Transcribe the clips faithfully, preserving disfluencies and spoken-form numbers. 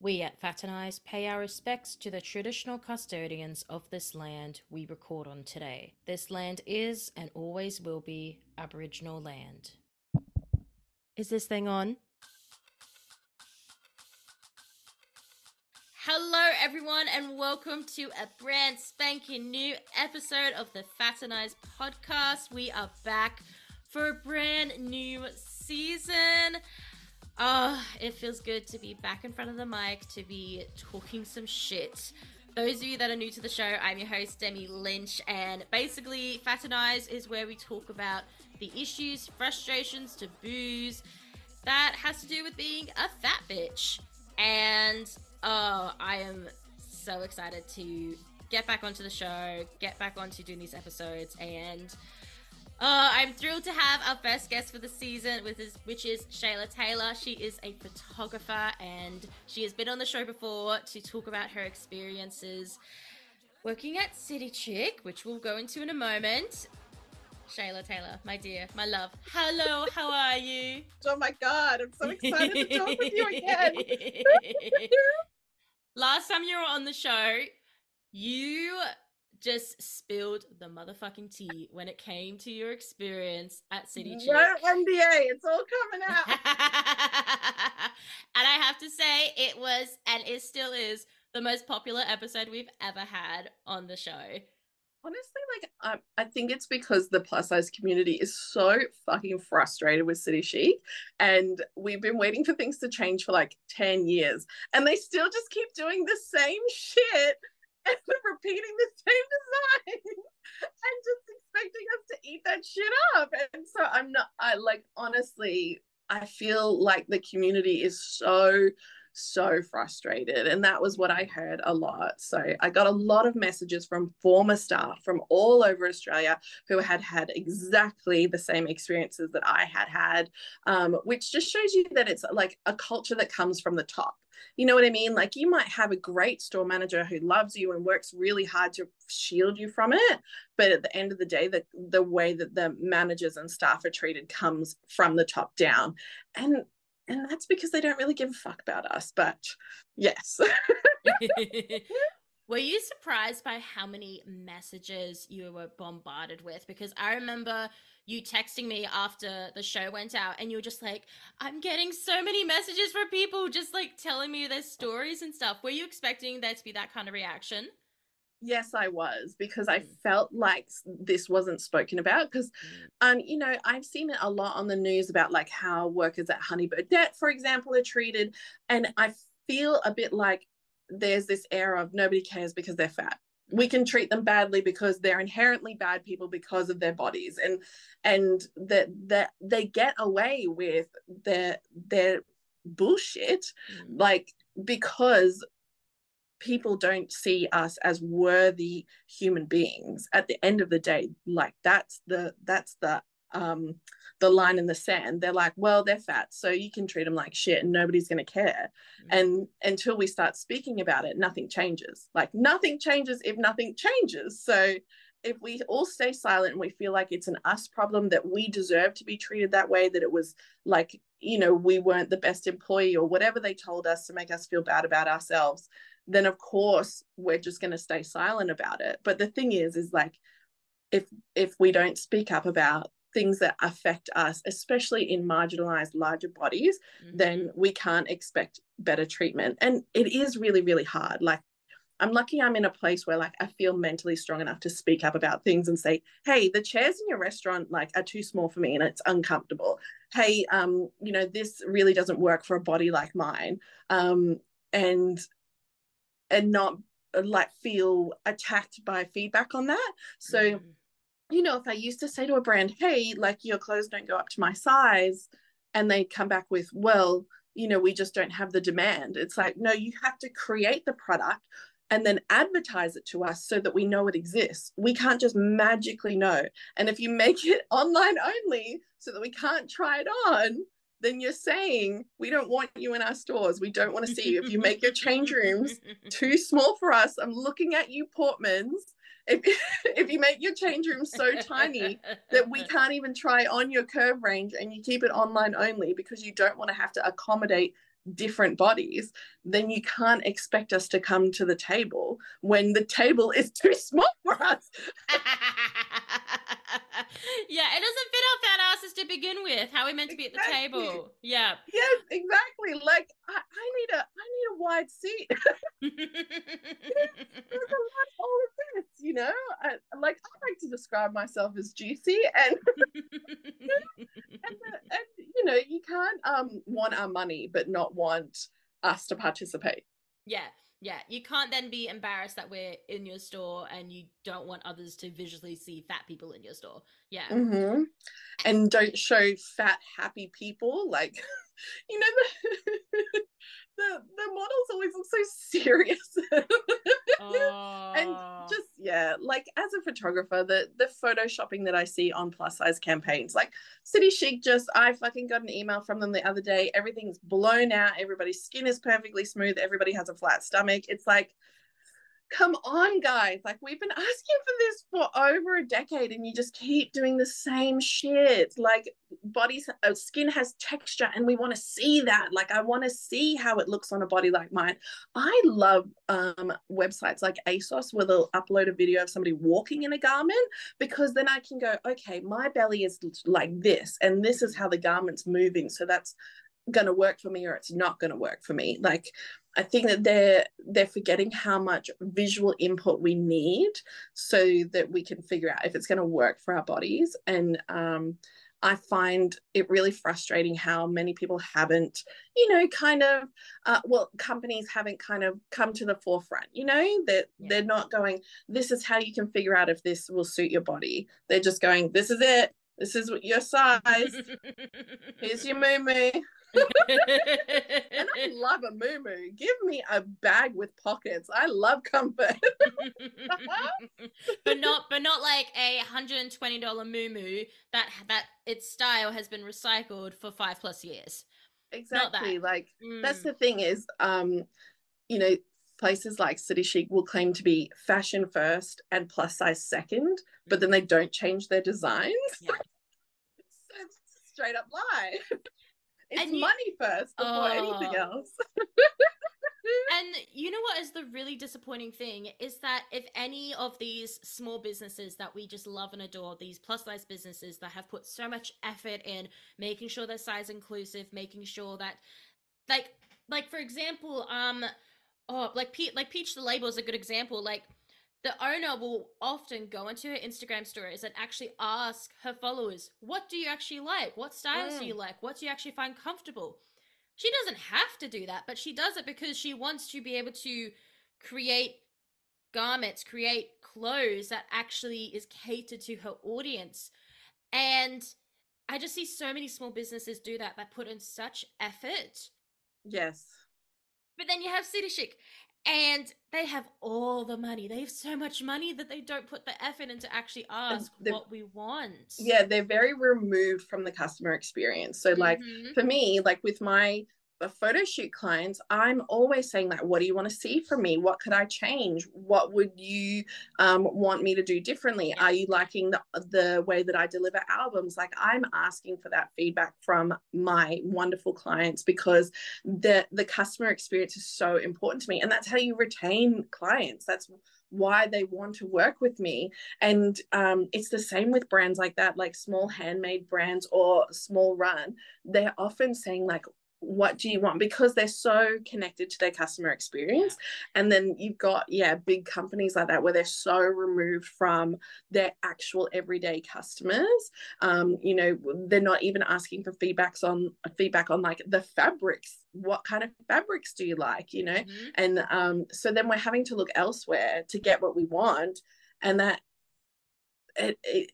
We at Faternise pay our respects to the traditional custodians of this land we record on today. This land is and always will be Aboriginal land. Is this thing on? Hello everyone and welcome to a brand spanking new episode of the Faternise podcast. We are back for a brand new season. Oh, it feels good to be back in front of the mic, to be talking some shit. Those of you that are new to the show, I'm your host, Demi Lynch, and basically Faternise is where we talk about the issues, frustrations, taboos that has to do with being a fat bitch. And oh, I am so excited to get back onto the show, get back onto doing these episodes, and Uh, I'm thrilled to have our first guest for the season, which is, which is Chayla Taylor. She is a photographer and she has been on the show before to talk about her experiences working at City Chic, which we'll go into in a moment. Chayla Taylor, my dear, my love. Hello, how are you? Oh my God, I'm so excited to talk with you again. Last time you were on the show, you just spilled the motherfucking tea when it came to your experience at City Chic. M B A, it's all coming out. And I have to say, it was, and it still is, the most popular episode we've ever had on the show. Honestly, like, I, I think it's because the plus size community is so fucking frustrated with City Chic, and we've been waiting for things to change for like ten years, and they still just keep doing the same shit. And we're repeating the same design and just expecting us to eat that shit up. And so I'm not, I like, honestly, I feel like the community is so, so frustrated. And that was what I heard a lot. So I got a lot of messages from former staff from all over Australia who had had exactly the same experiences that I had had, um, which just shows you that it's like a culture that comes from the top. You know what I mean? Like, you might have a great store manager who loves you and works really hard to shield you from it. But at the end of the day, the, the way that the managers and staff are treated comes from the top down. And and that's because they don't really give a fuck about us. But yes. Were you surprised by how many messages you were bombarded with? Because I remember you texting me after the show went out and you were just like, I'm getting so many messages from people just like telling me their stories and stuff. Were you expecting there to be that kind of reaction? Yes, I was, because I felt like this wasn't spoken about because, um, you know, I've seen it a lot on the news about like how workers at Honey Birdette, for example, are treated. And I feel a bit like there's this era of nobody cares because they're fat. We can treat them badly because they're inherently bad people because of their bodies, and and that that they get away with their their bullshit, mm. like because people don't see us as worthy human beings. At the end of the day, like that's the that's the um the line in the sand. They're like, well, they're fat, so you can treat them like shit and nobody's going to care. Mm-hmm. And until we start speaking about it, nothing changes. Like nothing changes if nothing changes. So if we all stay silent and we feel like it's an us problem, that we deserve to be treated that way, that it was like, you know, we weren't the best employee or whatever they told us to make us feel bad about ourselves, then of course we're just going to stay silent about it. But the thing is, is like, if if we don't speak up about things that affect us, especially in marginalized larger bodies, mm-hmm. then we can't expect better treatment. And it is really, really hard. Like, I'm lucky I'm in a place where like I feel mentally strong enough to speak up about things and say, hey, the chairs in your restaurant like are too small for me and it's uncomfortable. Hey, um, you know, this really doesn't work for a body like mine. Um, and and not like feel attacked by feedback on that. So mm-hmm. you know, if I used to say to a brand, hey, like your clothes don't go up to my size, and they come back with, well, you know, we just don't have the demand. It's like, no, you have to create the product and then advertise it to us so that we know it exists. We can't just magically know. And if you make it online only so that we can't try it on, then you're saying we don't want you in our stores. We don't want to see you. If you make your change rooms too small for us, I'm looking at you, Portmans. If, if you make your change room so tiny that we can't even try on your curve range and you keep it online only because you don't want to have to accommodate different bodies, then you can't expect us to come to the table when the table is too small for us. Yeah, it doesn't fit our fat asses to begin with. How are we meant to be exactly. at the table? Yeah. Yes, exactly. Like I, I need a, I need a wide seat. You know, there's a lot of all of this, you know. I, like I like to describe myself as juicy, and you know, and, the, and you know, you can't um want our money but not want us to participate. Yeah. Yeah, you can't then be embarrassed that we're in your store and you don't want others to visually see fat people in your store. Yeah. Mm-hmm. And don't show fat, happy people. Like, you know, the the, the models always look so serious. Oh. And just, yeah, like as a photographer, the, the photoshopping that I see on plus size campaigns, like City Chic just, I fucking got an email from them the other day. Everything's blown out. Everybody's skin is perfectly smooth. Everybody has a flat stomach. It's like, come on, guys. Like we've been asking for this for over a decade and you just keep doing the same shit. Like bodies, uh, skin has texture and we want to see that. Like I want to see how it looks on a body like mine. I love um, websites like ASOS where they'll upload a video of somebody walking in a garment, because then I can go, okay, my belly is like this and this is how the garment's moving. So that's going to work for me or it's not going to work for me. Like I think that they're they're forgetting how much visual input we need so that we can figure out if it's going to work for our bodies. And um, I find it really frustrating how many people haven't, you know, kind of, uh, well, companies haven't kind of come to the forefront, you know, that they're, yeah. they're not going, this is how you can figure out if this will suit your body. They're just going, this is it. This is your size. Here's your moo-moo. And I love a moo-moo. Give me a bag with pockets. I love comfort. but not but not like a one hundred twenty dollars moo-moo that that its style has been recycled for five plus years. Exactly. That. Like mm. that's the thing is um you know, places like City Chic will claim to be fashion first and plus size second, but then they don't change their designs. Yeah. So it's a straight up lie. It's and you, money first before oh. anything else. And you know what is the really disappointing thing is that if any of these small businesses that we just love and adore, these plus size businesses that have put so much effort in making sure they're size inclusive, making sure that like, like for example, um, oh, like Pe- like Peach the Label is a good example. Like the owner will often go into her Instagram stories and actually ask her followers, what do you actually like? What styles mm. do you like? What do you actually find comfortable? She doesn't have to do that, but she does it because she wants to be able to create garments, create clothes that actually is catered to her audience. And I just see so many small businesses do that, that put in such effort. Yes. But then you have City Chic. And they have all the money. They have so much money that they don't put the effort into actually ask they're, what we want. Yeah, they're very removed from the customer experience. So, mm-hmm. like, for me, like with my the photo shoot clients, I'm always saying like, what do you want to see from me? What could I change? What would you um, want me to do differently? Yeah. Are you liking the, the way that I deliver albums? Like I'm asking for that feedback from my wonderful clients because the, the customer experience is so important to me. And that's how you retain clients. That's why they want to work with me. And um, it's the same with brands like that, like small handmade brands or small run. They're often saying like, what do you want? Because they're so connected to their customer experience. Yeah. And then you've got, yeah, big companies like that where they're so removed from their actual everyday customers. Um, you know, they're not even asking for feedbacks on feedback on like the fabrics. What kind of fabrics do you like, you know? Mm-hmm. And um, so then we're having to look elsewhere to get what we want. And that it, it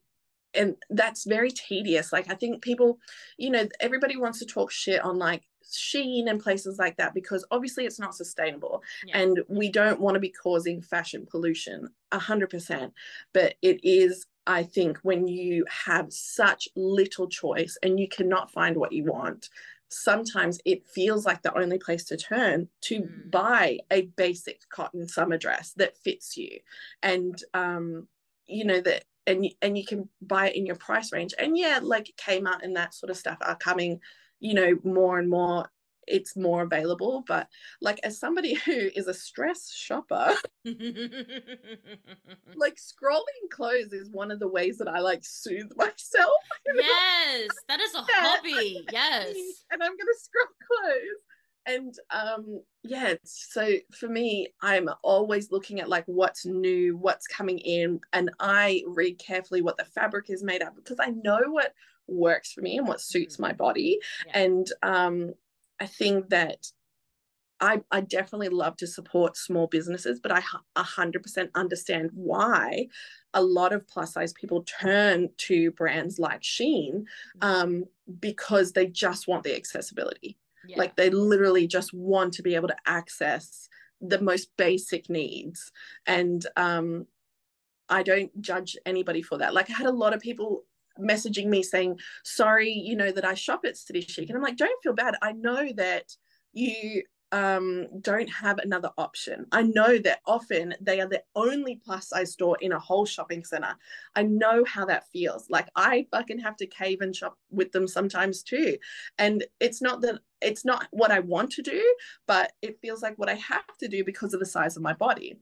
and that's very tedious. Like, I think people, you know, everybody wants to talk shit on like Shein and places like that because obviously it's not sustainable, yeah. and we don't want to be causing fashion pollution a hundred percent, but it is, I think, when you have such little choice and you cannot find what you want, sometimes it feels like the only place to turn to mm. buy a basic cotton summer dress that fits you, and um you know that and and you can buy it in your price range. And yeah, like Kmart and that sort of stuff are coming, you know, more and more, it's more available. But like, as somebody who is a stress shopper, like scrolling clothes is one of the ways that I like soothe myself. Yes, that is a hobby. Yes. And I'm gonna scroll clothes. And um yeah, so for me, I'm always looking at like what's new, what's coming in, and I read carefully what the fabric is made of because I know what works for me and what suits my body. Yeah. And um I think that I, I definitely love to support small businesses, but I a hundred percent understand why a lot of plus size people turn to brands like Shein um, because they just want the accessibility. Yeah. Like they literally just want to be able to access the most basic needs. And um, I don't judge anybody for that. Like I had a lot of people messaging me saying, sorry, you know, that I shop at City Chic. And I'm like, don't feel bad. I know that you um, don't have another option. I know that often they are the only plus size store in a whole shopping center. I know how that feels. Like I fucking have to cave and shop with them sometimes too. And it's not that it's not what I want to do, but it feels like what I have to do because of the size of my body.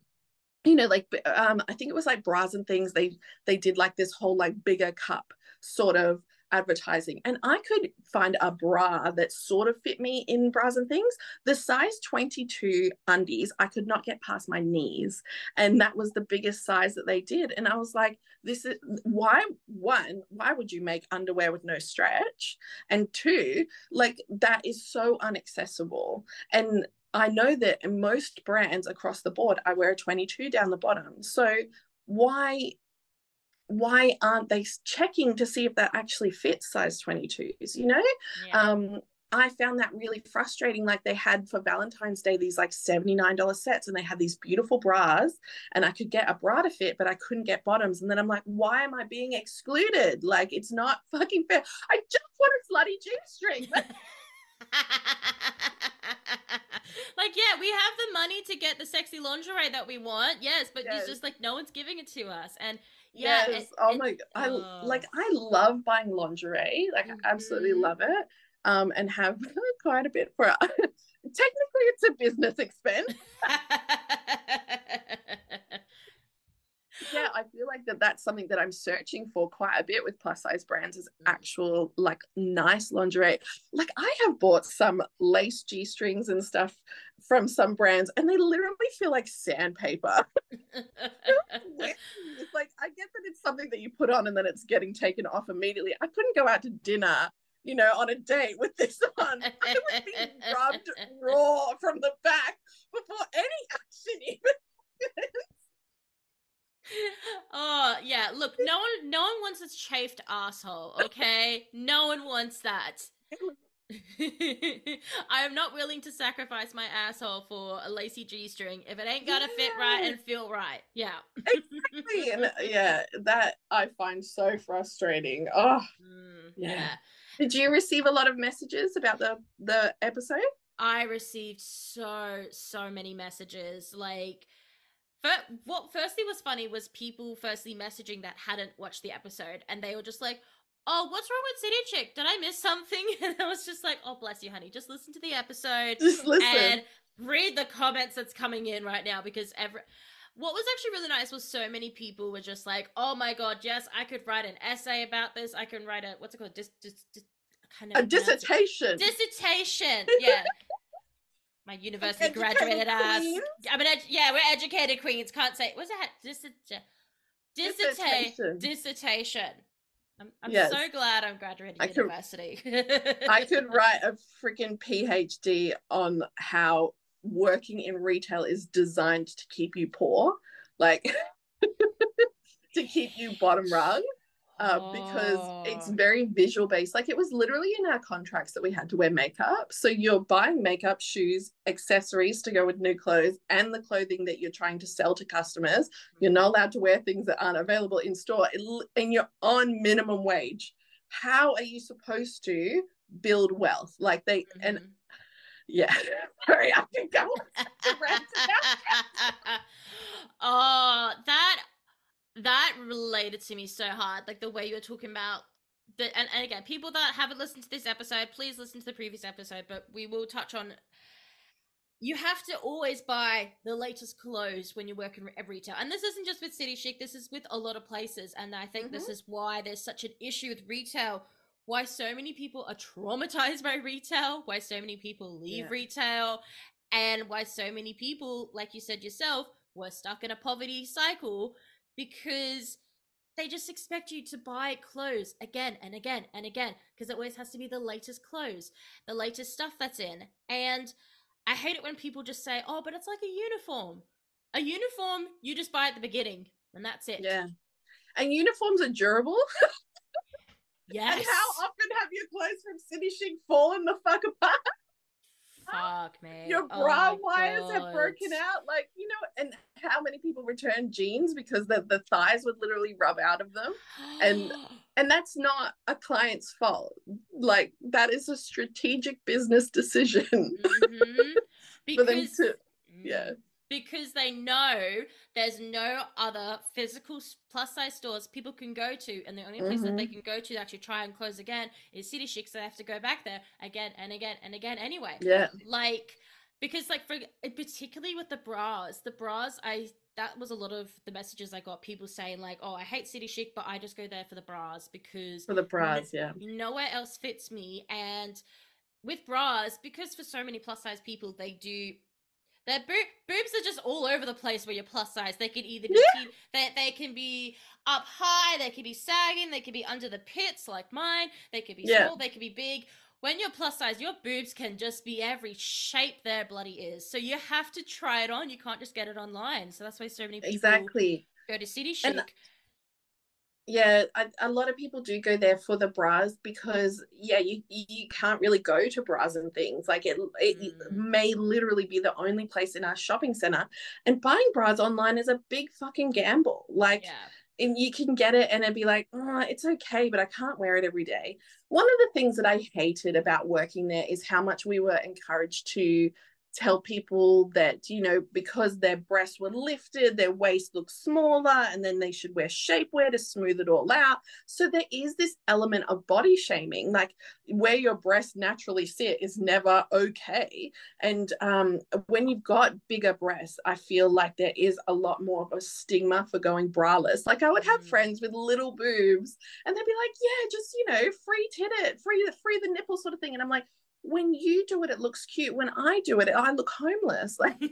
You know, like um, I think it was like Bras and Things. They they did like this whole like bigger cup sort of advertising, and I could find a bra that sort of fit me in Bras and Things. The size twenty-two undies, I could not get past my knees, and that was the biggest size that they did. And I was like, this is why. One, why would you make underwear with no stretch? And two, like that is so inaccessible. And I know that in most brands across the board, I wear a twenty-two down the bottom. So why, why aren't they checking to see if that actually fits size twenty-twos, you know? Yeah. Um, I found that really frustrating. Like they had for Valentine's Day, these like seventy-nine dollars sets, and they had these beautiful bras, and I could get a bra to fit, but I couldn't get bottoms. And then I'm like, why am I being excluded? Like, it's not fucking fair. I just want a slutty G-string. Like, yeah, we have the money to get the sexy lingerie that we want, yes, but yes. It's just like no one's giving it to us. And yeah, yes. it, oh my god, I oh. like I love buying lingerie, like mm-hmm. I absolutely love it, um and have quite a bit for it. Technically it's a business expense. Yeah, I feel like that that's something that I'm searching for quite a bit with plus size brands is actual like nice lingerie. Like I have bought some lace G-strings and stuff from some brands, and they literally feel like sandpaper. It's like, I get that it's something that you put on and then it's getting taken off immediately. I couldn't go out to dinner, you know, on a date with this one. I was being rubbed raw from the back before any action even. Oh yeah, look, no one no one wants a chafed asshole, okay? No one wants that. I am not willing to sacrifice my asshole for a lacy G-string if it ain't gonna yeah. fit right and feel right. Yeah, exactly. And yeah, that I find so frustrating. Oh mm, yeah. yeah. Did you receive a lot of messages about the the episode? I received so so many messages, like. But what firstly was funny was people firstly messaging that hadn't watched the episode, and they were just like, oh, what's wrong with City Chic? Did I miss something? And I was just like, oh, bless you, honey. Just listen to the episode. Just listen. And read the comments that's coming in right now, because every... what was actually really nice was so many people were just like, oh, my God, yes, I could write an essay about this. I can write a, what's it called? Dis- dis- dis- kind of a dissertation. It. Dissertation, yeah. My university I'm graduated ass. I mean, edu- yeah, we're educated queens. Can't say. What's that? Dissita- dissertation. Dissertation. I'm, I'm yes. so glad I'm graduating I university. Could, I could write a freaking P H D on how working in retail is designed to keep you poor, like to keep you bottom rung. uh, oh. because it's very visual based. Like, it was literally in our contracts that we had to wear makeup. So you're buying makeup, shoes, accessories to go with new clothes, and the clothing that you're trying to sell to customers. You're not allowed to wear things that aren't available in store, and you're on minimum wage. How are you supposed to build wealth? Like they, mm-hmm. and yeah, sorry, I think I want to rant about. Oh, that, that related to me so hard. Like the way you were talking about the, and, and again, people that haven't listened to this episode, please listen to the previous episode, but we will touch on, you have to always buy the latest clothes when you're working at retail. And this isn't just with City Chic, this is with a lot of places. And I think mm-hmm. this is why there's such an issue with retail, why so many people are traumatized by retail, why so many people leave yeah. retail, and why so many people, like you said yourself, were stuck in a poverty cycle, because they just expect you to buy clothes again and again and again, because it always has to be the latest clothes, the latest stuff that's in. And I hate it when people just say, oh, but it's like a uniform. A uniform, you just buy at the beginning, and that's it. Yeah. And uniforms are durable. Yes. And how often have your clothes from City Chic fallen the fuck apart? Fuck, man. Your bra oh wires God. Have broken out. Like, you know, and how many people return jeans because the, the thighs would literally rub out of them. And and that's not a client's fault. Like, that is a strategic business decision. Mm-hmm. Because, for them to, yeah. because they know there's no other physical plus size stores people can go to, and the only place mm-hmm. that they can go to to actually try and close again is City Chic, so they have to go back there again and again and again anyway. Yeah. Like, because like for particularly with the bras, the bras, I that was a lot of the messages I got, people saying like, oh, I hate City Chic, but I just go there for the bras because for the bras, yeah. nowhere else fits me. And with bras, because for so many plus size people, they do Their bo- boobs are just all over the place where you're plus size. They can either be yeah. they, they can be up high, they can be sagging, they can be under the pits like mine, they can be yeah. small, they can be big. When you're plus size, your boobs can just be every shape there bloody is. So you have to try it on. You can't just get it online. So that's why so many people exactly. go to City Chic. And- Yeah, I, a lot of people do go there for the bras because, yeah, you you can't really go to Bras and Things. Like, it it mm. may literally be the only place in our shopping centre. And buying bras online is a big fucking gamble. Like, yeah. and you can get it and it'd be like, oh, it's okay, but I can't wear it every day. One of the things that I hated about working there is how much we were encouraged to tell people that, you know, because their breasts were lifted, their waist looked smaller, and then they should wear shapewear to smooth it all out. So there is this element of body shaming, like where your breasts naturally sit is never okay. And um, when you've got bigger breasts, I feel like there is a lot more of a stigma for going braless. Like, I would have mm. friends with little boobs and they'd be like, yeah, just, you know, free tit, free, free the nipple sort of thing. And I'm like, when you do it, it looks cute. When I do it, I look homeless. Like, you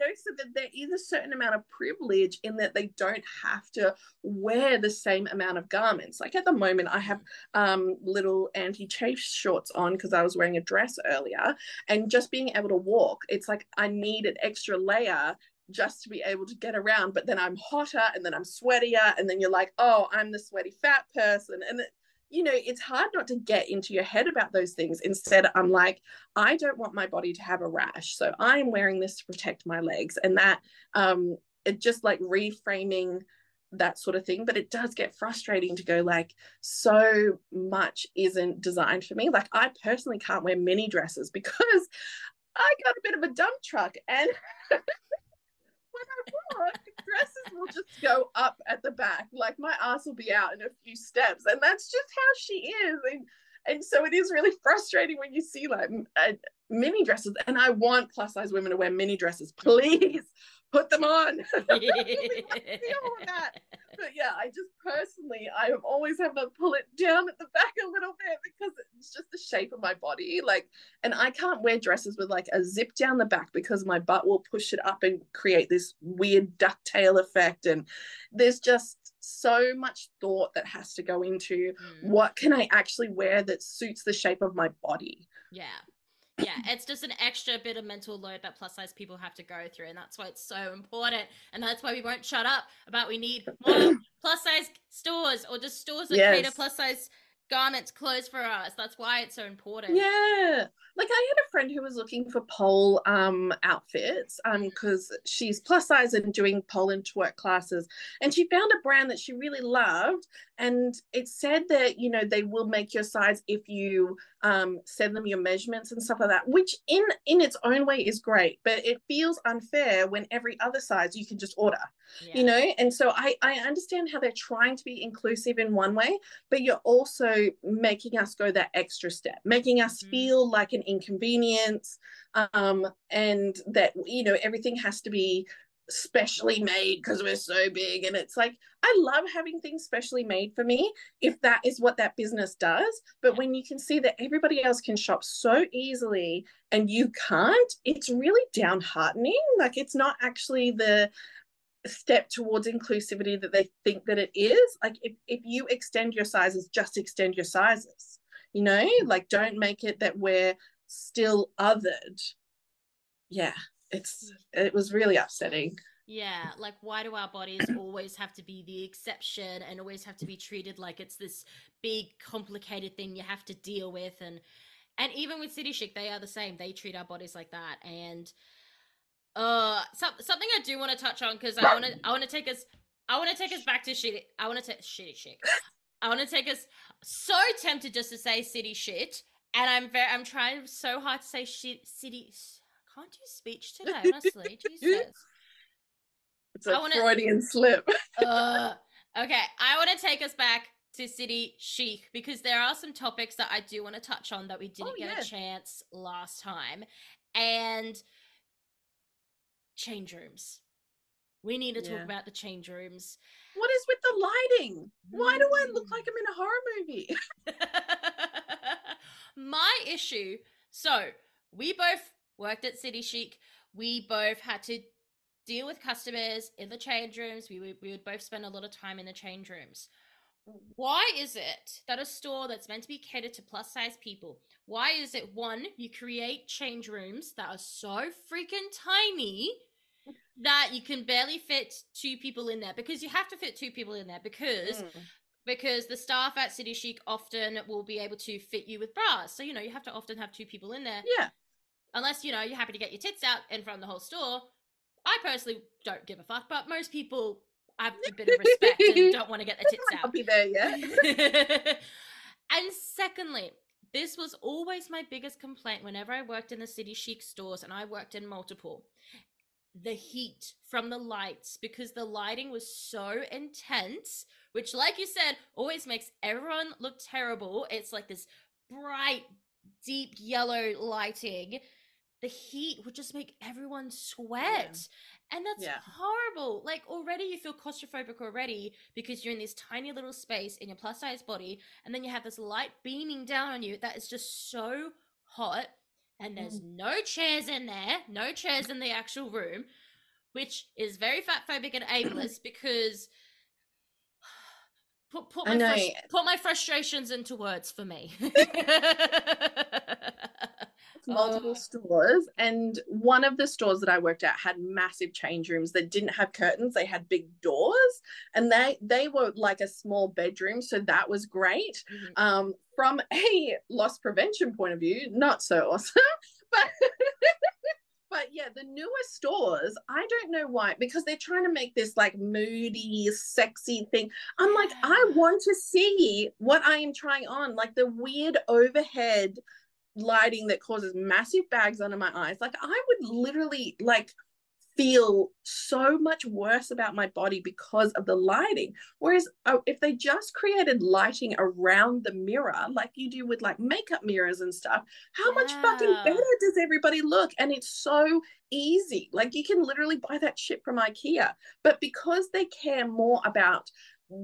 know, so that there is a certain amount of privilege in that they don't have to wear the same amount of garments. Like, at the moment, I have um, little anti-chafe shorts on because I was wearing a dress earlier, and just being able to walk, it's like I need an extra layer just to be able to get around, but then I'm hotter and then I'm sweatier, and then you're like, oh, I'm the sweaty fat person. And it, you know, it's hard not to get into your head about those things. Instead, I'm like, I don't want my body to have a rash, so I'm wearing this to protect my legs. And that um it just like reframing that sort of thing. But it does get frustrating to go like, so much isn't designed for me. Like, I personally can't wear mini dresses because I got a bit of a dump truck, and Walk, dresses will just go up at the back. Like, my ass will be out in a few steps, and that's just how she is. And and so it is really frustrating when you see like uh, mini dresses. And I want plus size women to wear mini dresses. Please put them on. I really want to deal with that. But yeah, I just personally, I always have to pull it down at the back a little bit because it's just the shape of my body. Like, and I can't wear dresses with like a zip down the back because my butt will push it up and create this weird ducktail effect. And there's just so much thought that has to go into mm. what can I actually wear that suits the shape of my body. Yeah. yeah, it's just an extra bit of mental load that plus size people have to go through, and that's why it's so important, and that's why we won't shut up about we need more plus size stores, or just stores that yes. cater plus size garments, clothes for us. That's why it's so important. Yeah, like I had a friend who was looking for pole um outfits um because she's plus size and doing pole and twerk classes, and she found a brand that she really loved, and it said that, you know, they will make your size if you um send them your measurements and stuff like that, which in in its own way is great, but it feels unfair when every other size you can just order. Yeah. You know, and so I I understand how they're trying to be inclusive in one way, but you're also making us go that extra step, making us mm. feel like an inconvenience, um and that, you know, everything has to be specially made because we're so big. And it's like, I love having things specially made for me if that is what that business does, but when you can see that everybody else can shop so easily and you can't, it's really downheartening. Like, it's not actually the step towards inclusivity that they think that it is. Like, if, if you extend your sizes, just extend your sizes, you know, like, don't make it that we're still othered. Yeah, it's it was really upsetting. Yeah, like, why do our bodies always have to be the exception and always have to be treated like it's this big complicated thing you have to deal with? And and even with City Chic, they are the same. They treat our bodies like that. And Uh, so, something I do want to touch on, because I want to, I want to take us, I want to take us back to shit. I want to take shitty shit. I want to take us. So tempted just to say City Shit, and I'm very, I'm trying so hard to say shit. City, I can't do speech today, honestly. Jesus, it's a wanna, Freudian slip. uh, okay, I want to take us back to City Chic, because there are some topics that I do want to touch on that we didn't oh, get yeah. a chance last time, and. Change rooms. We need to yeah. talk about the change rooms. What is with the lighting? Why do I look like I'm in a horror movie? My issue, so we both worked at City Chic. We both had to deal with customers in the change rooms. We would, we would both spend a lot of time in the change rooms. Why is it that a store that's meant to be catered to plus size people, why is it, one, you create change rooms that are so freaking tiny that you can barely fit two people in there? Because you have to fit two people in there because mm. because the staff at City Chic often will be able to fit you with bras. So, you know, you have to often have two people in there. Yeah. Unless, you know, you're happy to get your tits out in front of the whole store. I personally don't give a fuck, but most people have a bit of respect and don't want to get their tits out. I'll be there, yeah. And secondly, this was always my biggest complaint whenever I worked in the City Chic stores, and I worked in multiple. The heat from the lights, because the lighting was so intense, which, like you said, always makes everyone look terrible. It's like this bright, deep yellow lighting. The heat would just make everyone sweat. Yeah. And that's yeah. horrible. Like, already you feel claustrophobic already because you're in this tiny little space in your plus size body. And then you have this light beaming down on you that is just so hot. And there's mm. no chairs in there, no chairs in the actual room, which is very fat phobic and ableist because put, put, my frus- put my frustrations into words for me. multiple oh. stores, and one of the stores that I worked at had massive change rooms that didn't have curtains. They had big doors, and they they were like a small bedroom, so that was great. Mm-hmm. Um from a loss prevention point of view, not so awesome, but but yeah, the newer stores, I don't know why, because they're trying to make this like moody, sexy thing. I'm like, I want to see what I am trying on, like the weird overhead lighting that causes massive bags under my eyes. Like, I would literally like feel so much worse about my body because of the lighting, whereas oh, if they just created lighting around the mirror like you do with like makeup mirrors and stuff, how yeah. much fucking better does everybody look? And it's so easy, like you can literally buy that shit from IKEA. But because they care more about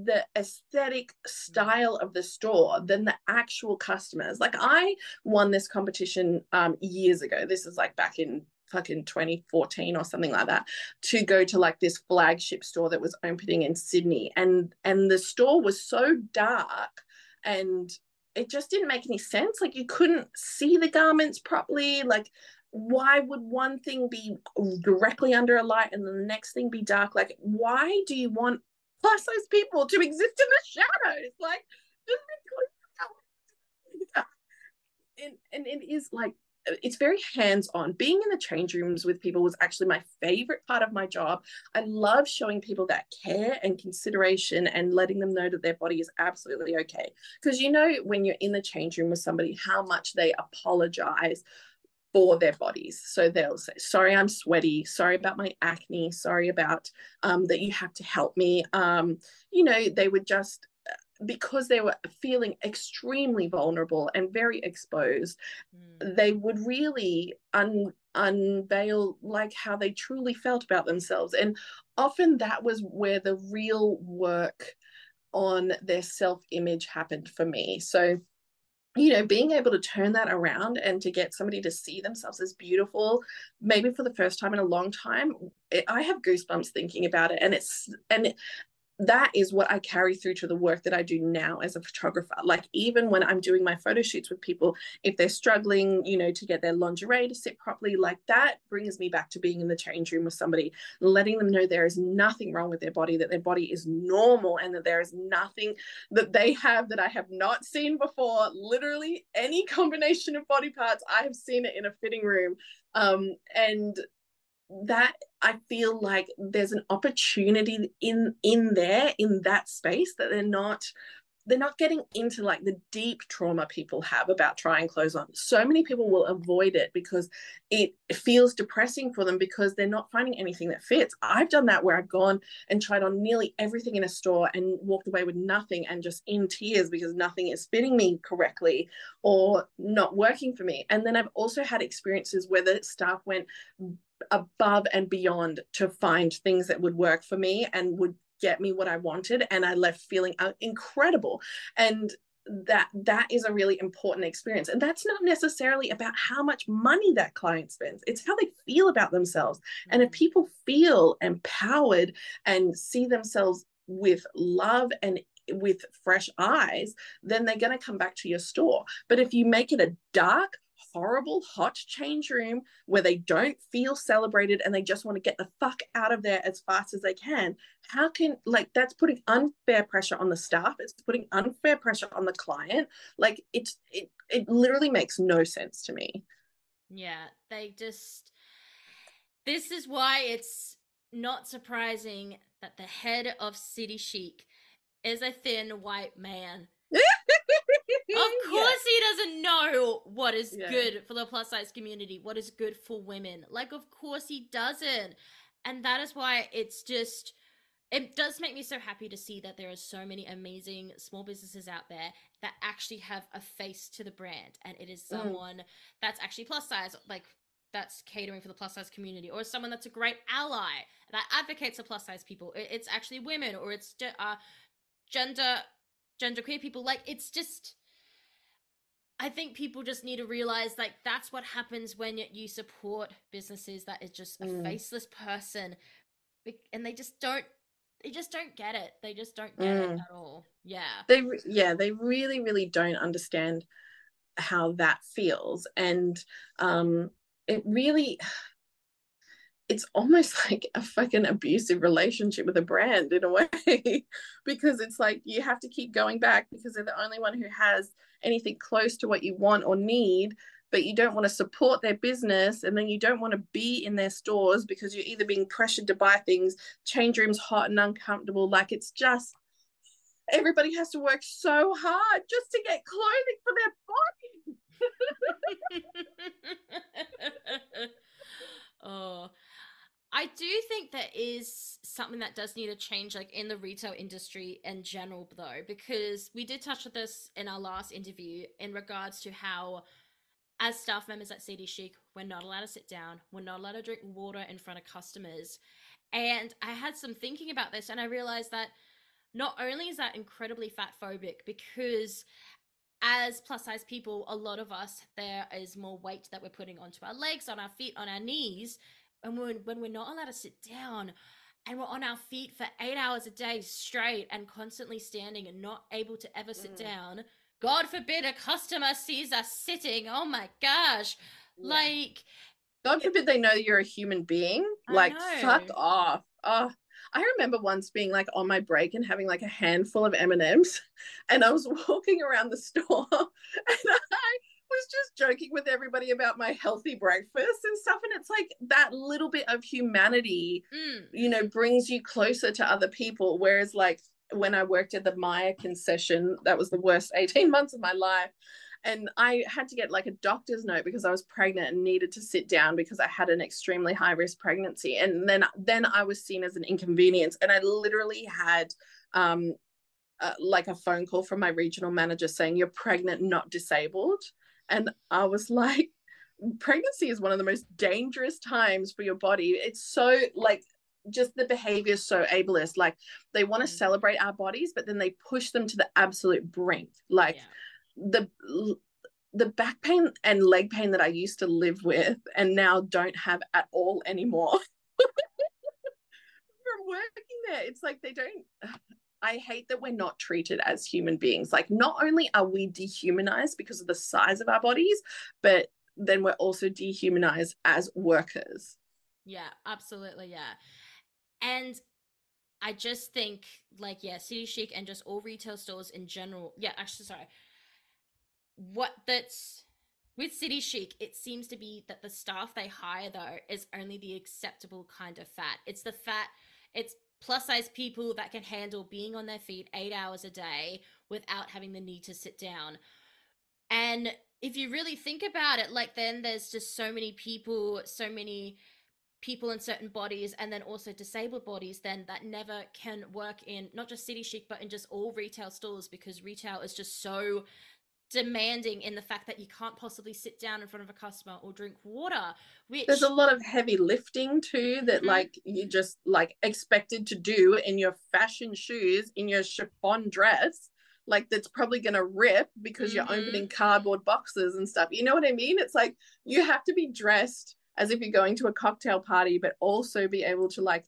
the aesthetic style of the store than the actual customers. Like, I won this competition um years ago. This is like back in fucking twenty fourteen or something like that, to go to like this flagship store that was opening in Sydney, and and the store was so dark and it just didn't make any sense. Like, you couldn't see the garments properly. Like, why would one thing be directly under a light and the next thing be dark? Like, why do you want plus size people to exist in the shadows? Like, and, and it is like, it's very hands-on. Being in the change rooms with people was actually my favorite part of my job. I love showing people that care and consideration and letting them know that their body is absolutely okay. Because you know when you're in the change room with somebody how much they apologize for their bodies. So they'll say, sorry, I'm sweaty. Sorry about my acne. Sorry about um, that you have to help me. Um, you know, they would just, because they were feeling extremely vulnerable and very exposed, mm. they would really un- unveil like how they truly felt about themselves. And often that was where the real work on their self-image happened for me. So, you know, being able to turn that around and to get somebody to see themselves as beautiful, maybe for the first time in a long time, it, I have goosebumps thinking about it. And it's, and it, that is what I carry through to the work that I do now as a photographer. Like, even when I'm doing my photo shoots with people, if they're struggling, you know, to get their lingerie to sit properly, like, that brings me back to being in the change room with somebody, letting them know there is nothing wrong with their body, that their body is normal, and that there is nothing that they have that I have not seen before. Literally any combination of body parts, I have seen it in a fitting room. Um, and that, I feel like there's an opportunity in in there, in that space, that they're not they're not getting into, like, the deep trauma people have about trying clothes on. So many people will avoid it because it feels depressing for them, because they're not finding anything that fits. I've done that, where I've gone and tried on nearly everything in a store and walked away with nothing and just in tears because nothing is fitting me correctly or not working for me. And then I've also had experiences where the staff went above and beyond to find things that would work for me and would get me what I wanted, and I left feeling incredible. And that that is a really important experience. And that's not necessarily about how much money that client spends. It's how they feel about themselves. Mm-hmm. And if people feel empowered and see themselves with love and with fresh eyes, then they're going to come back to your store. But if you make it a dark, horrible, hot change room where they don't feel celebrated and they just want to get the fuck out of there as fast as they can, how can, like, that's putting unfair pressure on the staff. It's putting unfair pressure on the client. Like, it's it it literally makes no sense to me. Yeah, they just, this is why it's not surprising that the head of City Chic is a thin white man. Of course yeah. he doesn't know what is yeah. good for the plus size community, what is good for women. Like, of course he doesn't. And that is why it's just, it does make me so happy to see that there are so many amazing small businesses out there that actually have a face to the brand. And it is someone mm. that's actually plus size, like, that's catering for the plus size community, or someone that's a great ally that advocates for plus size people. It's actually women, or it's uh, gender, genderqueer people. Like, it's just, I think people just need to realize, like, that's what happens when you support businesses that is just a mm. faceless person, and they just don't they just don't get it. They just don't get mm. it at all. Yeah. They yeah, they really really don't understand how that feels. And um it really it's almost like a fucking abusive relationship with a brand in a way, because it's like you have to keep going back because they're the only one who has anything close to what you want or need, but you don't want to support their business, and then you don't want to be in their stores because you're either being pressured to buy things, change rooms hot and uncomfortable. Like, it's just, everybody has to work so hard just to get clothing for their body. Oh, I do think that is something that does need to change, like, in the retail industry in general, though, because we did touch on this in our last interview in regards to how, as staff members at City Chic, we're not allowed to sit down, we're not allowed to drink water in front of customers. And I had some thinking about this, and I realized that not only is that incredibly fat phobic, because as plus size people, a lot of us, there is more weight that we're putting onto our legs, on our feet, on our knees. And when, when we're not allowed to sit down and we're on our feet for eight hours a day straight and constantly standing and not able to ever sit mm. down, God forbid a customer sees us sitting. Oh my gosh. Yeah. Like, God forbid they know you're a human being. I like know. Fuck off. Oh, I remember once being like on my break and having like a handful of M and M's, and I was walking around the store and I was just joking with everybody about my healthy breakfast and stuff. And it's like that little bit of humanity, mm. you know, brings you closer to other people. Whereas like when I worked at the Maya concession, that was the worst eighteen months of my life. And I had to get like a doctor's note because I was pregnant and needed to sit down because I had an extremely high risk pregnancy. And then, then I was seen as an inconvenience. And I literally had um, uh, like a phone call from my regional manager saying, "You're pregnant, not disabled." And I was like, pregnancy is one of the most dangerous times for your body. It's so like, just the behavior is so ableist. Like they want to mm. celebrate our bodies, but then they push them to the absolute brink. Like, yeah. the the back pain and leg pain that I used to live with and now don't have at all anymore from working there. It's like they don't I hate that we're not treated as human beings. Like not only are we dehumanized because of the size of our bodies, but then we're also dehumanized as workers. Yeah, absolutely. Yeah. And I just think like, yeah, City Chic and just all retail stores in general. Yeah, actually, sorry. What that's with City Chic, it seems to be that the staff they hire though is only the acceptable kind of fat. It's the fat, it's plus size people that can handle being on their feet eight hours a day without having the need to sit down. And if you really think about it, like then there's just so many people, so many people in certain bodies, and then also disabled bodies then that never can work in not just City Chic, but in just all retail stores, because retail is just so demanding in the fact that you can't possibly sit down in front of a customer or drink water, which there's a lot of heavy lifting too that mm-hmm. like you just like expected to do in your fashion shoes, in your chiffon dress, like that's probably gonna rip because mm-hmm. you're opening cardboard boxes and stuff, you know what I mean? It's like you have to be dressed as if you're going to a cocktail party, but also be able to like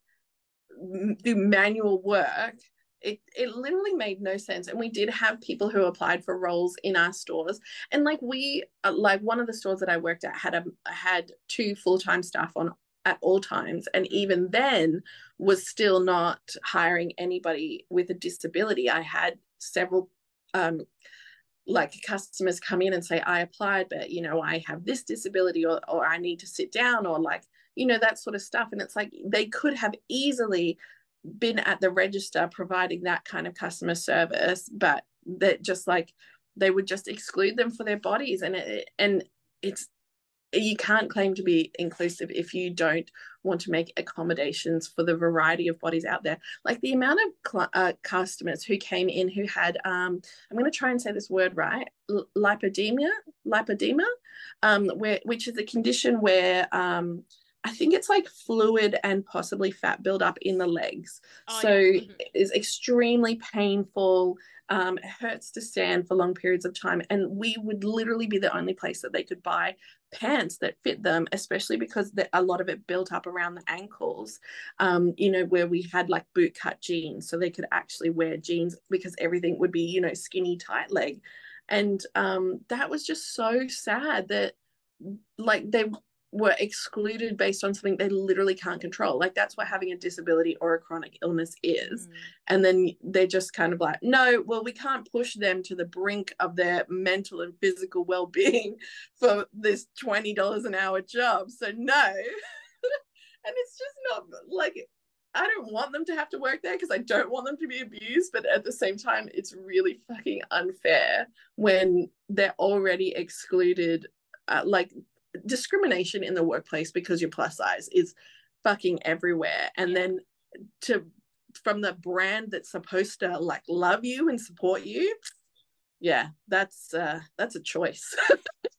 m- do manual work. It it literally made no sense. And we did have people who applied for roles in our stores. And like we, like one of the stores that I worked at had a, had two full-time staff on at all times. And even then was still not hiring anybody with a disability. I had several um, like customers come in and say, I applied, but you know, I have this disability or or I need to sit down or like, you know, that sort of stuff. And it's like, they could have easily been at the register providing that kind of customer service, but that just like they would just exclude them for their bodies. And it, and it's, you can't claim to be inclusive if you don't want to make accommodations for the variety of bodies out there. Like the amount of cl- uh, customers who came in who had um I'm going to try and say this word right, L- lipodemia lipodema um where which is a condition where um I think it's like fluid and possibly fat buildup in the legs. Oh, so yeah. mm-hmm. It is extremely painful. Um, it hurts to stand for long periods of time. And we would literally be the only place that they could buy pants that fit them, especially because the, a lot of it built up around the ankles, um, you know, where we had like boot cut jeans. So they could actually wear jeans because everything would be, you know, skinny, tight leg. And um, that was just so sad that like they were excluded based on something they literally can't control. Like that's what having a disability or a chronic illness is. Mm. And then they're just kind of like, no, well, we can't push them to the brink of their mental and physical well-being for this twenty dollars an hour job. So no. And it's just not like, I don't want them to have to work there because I don't want them to be abused. But at the same time, it's really fucking unfair when they're already excluded. Uh, like, discrimination in the workplace because you're plus size is fucking everywhere. And then to from the brand that's supposed to like love you and support you, yeah, that's uh that's a choice.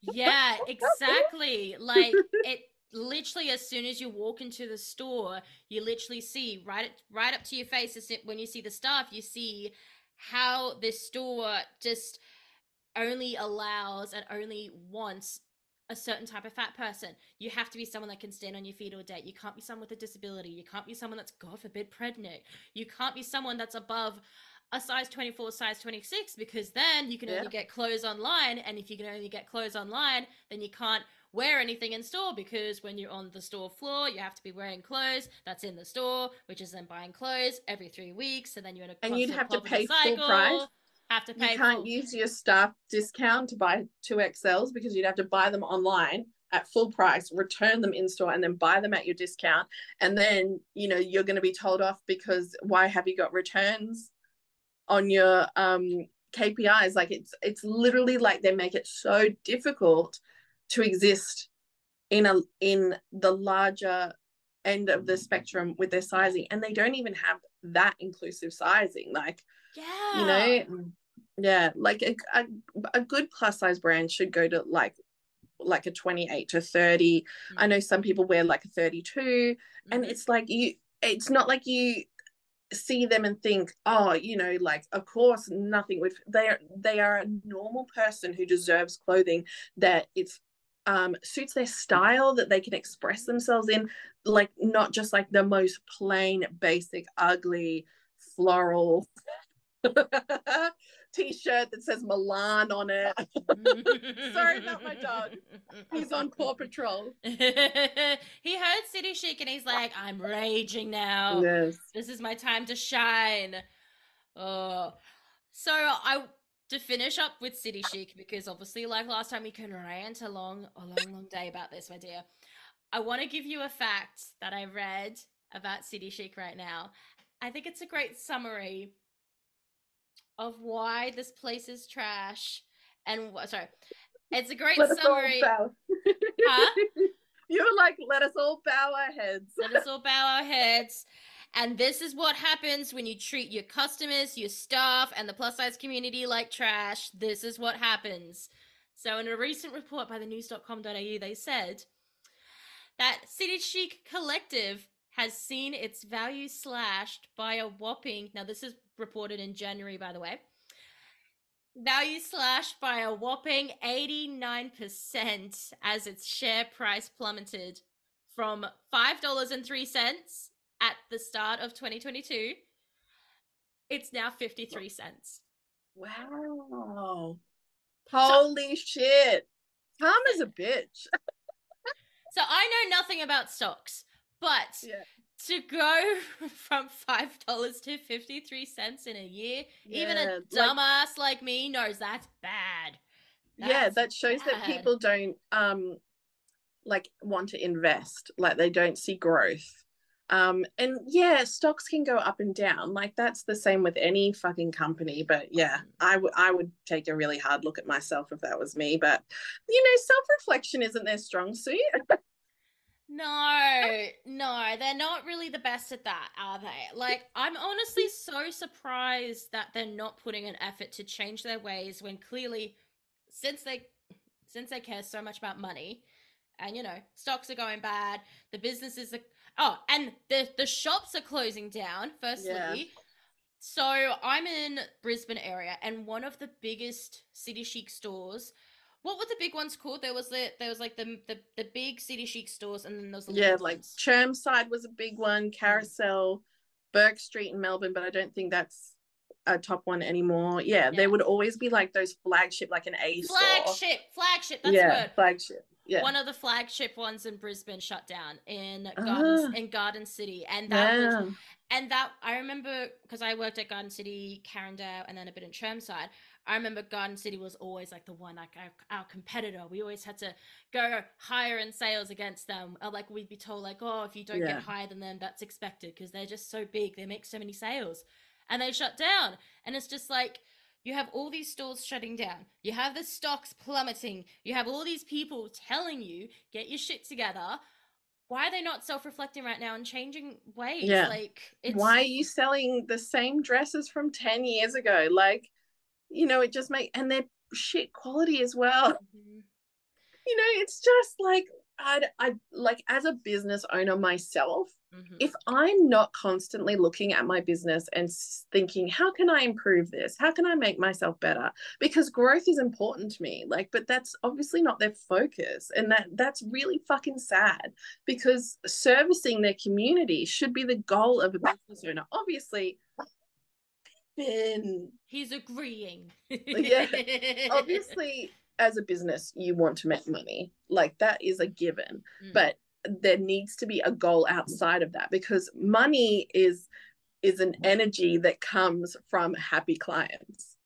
Yeah, exactly. Like it literally, as soon as you walk into the store, you literally see right right up to your face, when you see the staff, you see how this store just only allows and only wants a certain type of fat person. You have to be someone that can stand on your feet all day. You can't be someone with a disability. You can't be someone that's, God forbid, pregnant. You can't be someone that's above a size twenty-four, size twenty-six, because then you can yeah. only get clothes online, and if you can only get clothes online, then you can't wear anything in store, because when you're on the store floor, you have to be wearing clothes that's in the store, which is then buying clothes every three weeks, and then you're in a and you'd have to pay full price. Have to pay. You can't full. use your staff discount to buy two X Ls because you'd have to buy them online at full price, return them in store, and then buy them at your discount. And then, you know, you're going to be told off because why have you got returns on your um, K P Is? Like it's it's literally like they make it so difficult to exist in a in the larger end of the spectrum with their sizing, and they don't even have that inclusive sizing. Like, yeah, you know, yeah, like a a, a good plus size brand should go to like. like a twenty-eight to thirty. Mm-hmm. I know some people wear like a thirty-two. Mm-hmm. And it's like you it's not like you see them and think, oh, you know, like of course nothing would they're they are a normal person who deserves clothing that it's um suits their style, that they can express themselves in, like not just like the most plain basic ugly floral t-shirt that says Milan on it. Sorry about my dog, he's on Paw Patrol. He heard City Chic and he's like, I'm raging now. Yes, this is my time to shine. Oh, so I to finish up with City Chic, because obviously like last time we can rant a long a long long day about this, my dear. I want to give you a fact that I read about City Chic right now. I think it's a great summary of why this place is trash, and sorry, it's a great let summary. Huh? You were like, let us all bow our heads. Let us all bow our heads. And this is what happens when you treat your customers, your staff, and the plus size community like trash. This is what happens. So in a recent report by the news dot com dot a u, they said that City Chic Collective has seen its value slashed by a whopping, now this is reported in January, by the way, value slashed by a whopping eighty-nine percent as its share price plummeted from five dollars and three cents at the start of twenty twenty-two. It's now fifty-three cents. Wow. Holy so, shit. Tom is a bitch. So I know nothing about stocks, but yeah. to go from five dollars to fifty-three cents in a year, yeah, even a dumbass like, like me knows that's bad. That's yeah, that shows bad. that people don't um like want to invest, like they don't see growth. Um and yeah, stocks can go up and down. Like that's the same with any fucking company, but yeah, I would I would take a really hard look at myself if that was me, but you know, self-reflection isn't their strong suit. No, no, they're not really the best at that, are they? Like, I'm honestly so surprised that they're not putting an effort to change their ways when clearly, since they since they care so much about money, and, you know, stocks are going bad, the businesses are... Oh, and the, the shops are closing down, firstly. Yeah. So I'm in Brisbane area, and one of the biggest City Chic stores... What were the big ones called? There was the there was like the the, the big City Chic stores, and then there was the yeah, like ones. Chermside was a big one, Carousel, Burke Street in Melbourne, but I don't think that's a top one anymore. Yeah, yeah. There would always be like those flagship, like an A store. Flagship, flagship. That's yeah, the word. Flagship. Yeah. One of the flagship ones in Brisbane shut down in Gardens ah. in Garden City, and that yeah. was, and that I remember because I worked at Garden City, Carindale, and then a bit in Chermside. I remember Garden City was always like the one, like our, our competitor. We always had to go higher in sales against them. Or like we'd be told like, oh, if you don't yeah. get higher than them, that's expected because they're just so big. They make so many sales and they shut down. And it's just like, you have all these stores shutting down. You have the stocks plummeting. You have all these people telling you, get your shit together. Why are they not self-reflecting right now and changing ways? Yeah. Like, it's... Why are you selling the same dresses from ten years ago? Like, you know, it just make and they're shit quality as well. Mm-hmm. You know, it's just like I, I like as a business owner myself, mm-hmm. if I'm not constantly looking at my business and thinking, how can I improve this? How can I make myself better? Because growth is important to me. Like, but that's obviously not their focus, and that that's really fucking sad. Because servicing their community should be the goal of a business owner. Obviously. happen. He's agreeing. Yeah. Obviously, as a business, you want to make money. Like, that is a given. Mm. But there needs to be a goal outside of that, because money is is an energy that comes from happy clients.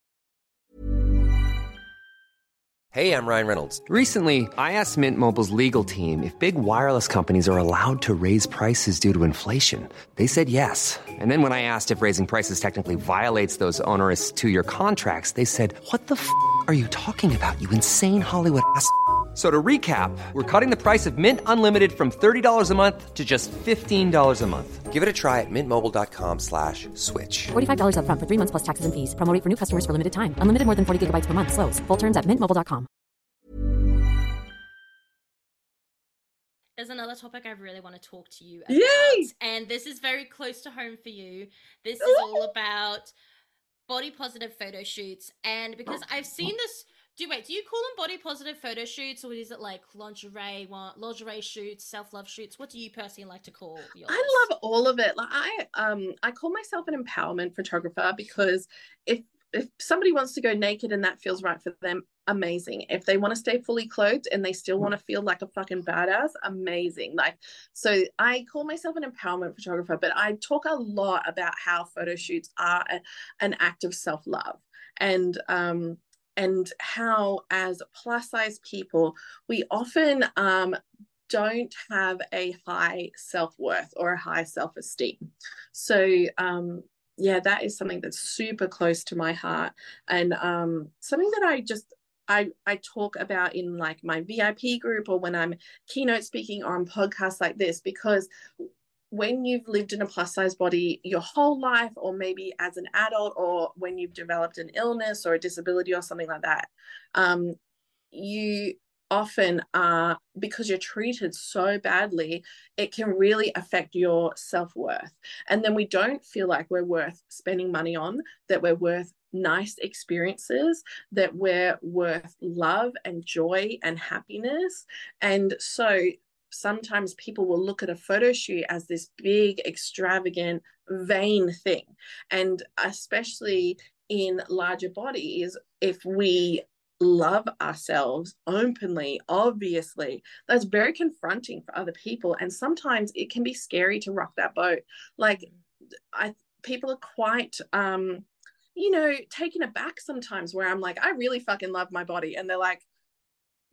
Hey, I'm Ryan Reynolds. Recently, I asked Mint Mobile's legal team if big wireless companies are allowed to raise prices due to inflation. They said yes. And then when I asked if raising prices technically violates those onerous two-year contracts, they said, what the f*** are you talking about, you insane Hollywood ass f- So to recap, we're cutting the price of Mint Unlimited from thirty dollars a month to just fifteen dollars a month. Give it a try at mintmobile.com slash switch. forty-five dollars up front for three months plus taxes and fees. Promo rate for new customers for limited time. Unlimited more than forty gigabytes per month. Slows full terms at mint mobile dot com. There's another topic I really want to talk to you about. Yay! And this is very close to home for you. This is all about body positive photo shoots. And because I've seen this... Do wait, do you call them body positive photo shoots, or is it like lingerie, lingerie shoots, self-love shoots? What do you personally like to call yours? I love all of it. Like I um I call myself an empowerment photographer, because if if somebody wants to go naked and that feels right for them, amazing. If they want to stay fully clothed and they still want to feel like a fucking badass, amazing. Like, so I call myself an empowerment photographer, but I talk a lot about how photo shoots are a, an act of self-love, and um and how as plus size people, we often um, don't have a high self-worth or a high self-esteem. So um, yeah, that is something that's super close to my heart, and um, something that I just, I, I talk about in like my V I P group, or when I'm keynote speaking or on podcasts like this, because when you've lived in a plus size body your whole life, or maybe as an adult, or when you've developed an illness or a disability or something like that, um, you often are, because you're treated so badly, it can really affect your self-worth. And then we don't feel like we're worth spending money on, that we're worth nice experiences, that we're worth love and joy and happiness. And so sometimes people will look at a photo shoot as this big, extravagant, vain thing. And especially in larger bodies, if we love ourselves openly, obviously, that's very confronting for other people. And sometimes it can be scary to rock that boat. Like, I, people are quite... um, you know, taken aback sometimes, where I'm like, I really fucking love my body. And they're like,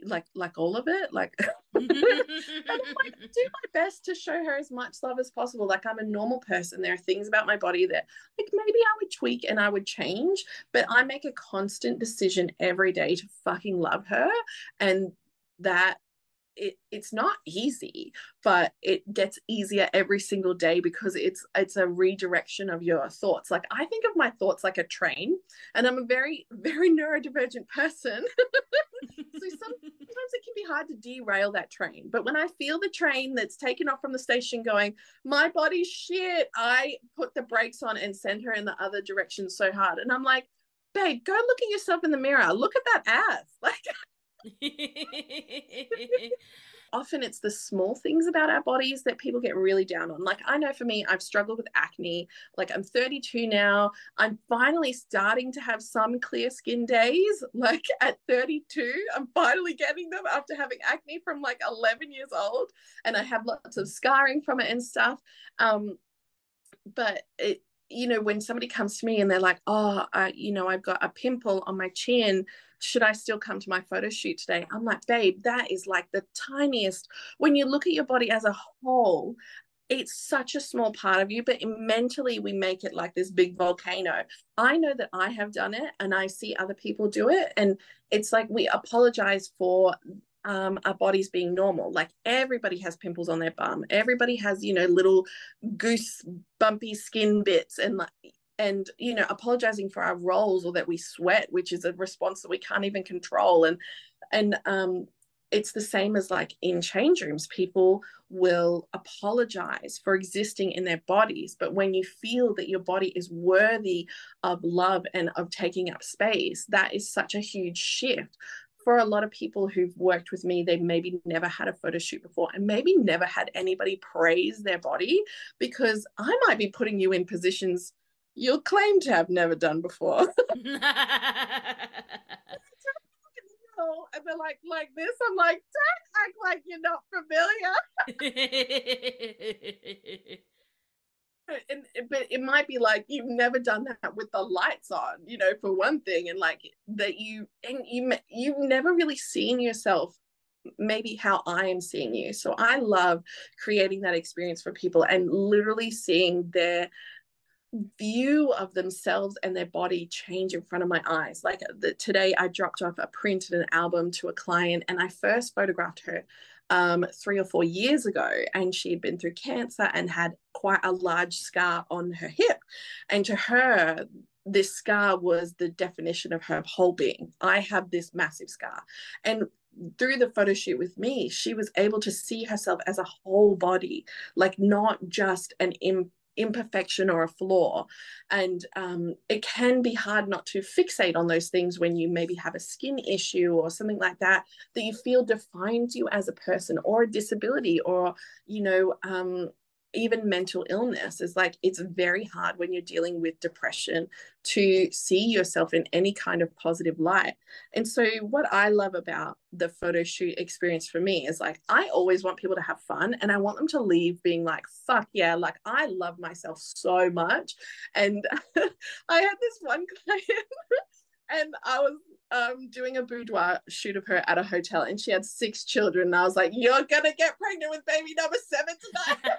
like like all of it, like and I'm like, do my best to show her as much love as possible. Like, I'm a normal person. There are things about my body that like maybe I would tweak and I would change, but I make a constant decision every day to fucking love her. And that it it's not easy, but it gets easier every single day, because it's it's a redirection of your thoughts. Like, I think of my thoughts like a train, and I'm a very, very neurodivergent person. So sometimes it can be hard to derail that train. But when I feel the train that's taken off from the station going, my body's shit, I put the brakes on and send her in the other direction so hard. And I'm like, babe, go look at yourself in the mirror. Look at that ass. Like, often it's the small things about our bodies that people get really down on. Like, I know for me, I've struggled with acne. Like, I'm thirty-two now. I'm finally starting to have some clear skin days. Like, at thirty-two, I'm finally getting them after having acne from like eleven years old, and I have lots of scarring from it and stuff. Um, but it, you know, when somebody comes to me and they're like, oh, I, you know, I've got a pimple on my chin, should I still come to my photo shoot today? I'm like, babe, that is like the tiniest. When you look at your body as a whole, it's such a small part of you, but mentally we make it like this big volcano. I know that I have done it, and I see other people do it. And it's like, we apologize for Um, our bodies being normal. Like, everybody has pimples on their bum, everybody has, you know, little goose bumpy skin bits, and like, and you know, apologizing for our roles, or that we sweat, which is a response that we can't even control. And and um it's the same as like in change rooms, people will apologize for existing in their bodies. But when you feel that your body is worthy of love and of taking up space, that is such a huge shift. For a lot of people who've worked with me, they've maybe never had a photo shoot before, and maybe never had anybody praise their body, because I might be putting you in positions you'll claim to have never done before. I've been like like this. I'm like, don't act like you're not familiar. And, but it might be like you've never done that with the lights on, you know, for one thing, and like that you and you you've never really seen yourself. Maybe how I am seeing you. So I love creating that experience for people and literally seeing their view of themselves and their body change in front of my eyes. Like the, today I dropped off a print and an album to a client, and I first photographed her um, three or four years ago, and she had been through cancer and had quite a large scar on her hip. And to her, this scar was the definition of her whole being. I have this massive scar. And through the photo shoot with me, she was able to see herself as a whole body, like not just an imp- imperfection or a flaw. And um, it can be hard not to fixate on those things when you maybe have a skin issue or something like that, that you feel defines you as a person, or a disability, or, you know, um, even mental illness. Is like, it's very hard when you're dealing with depression to see yourself in any kind of positive light. And so what I love about the photo shoot experience for me is like, I always want people to have fun, and I want them to leave being like, fuck yeah, like I love myself so much. And I had this one client and I was um, doing a boudoir shoot of her at a hotel, and she had six children. And I was like, you're going to get pregnant with baby number seven tonight.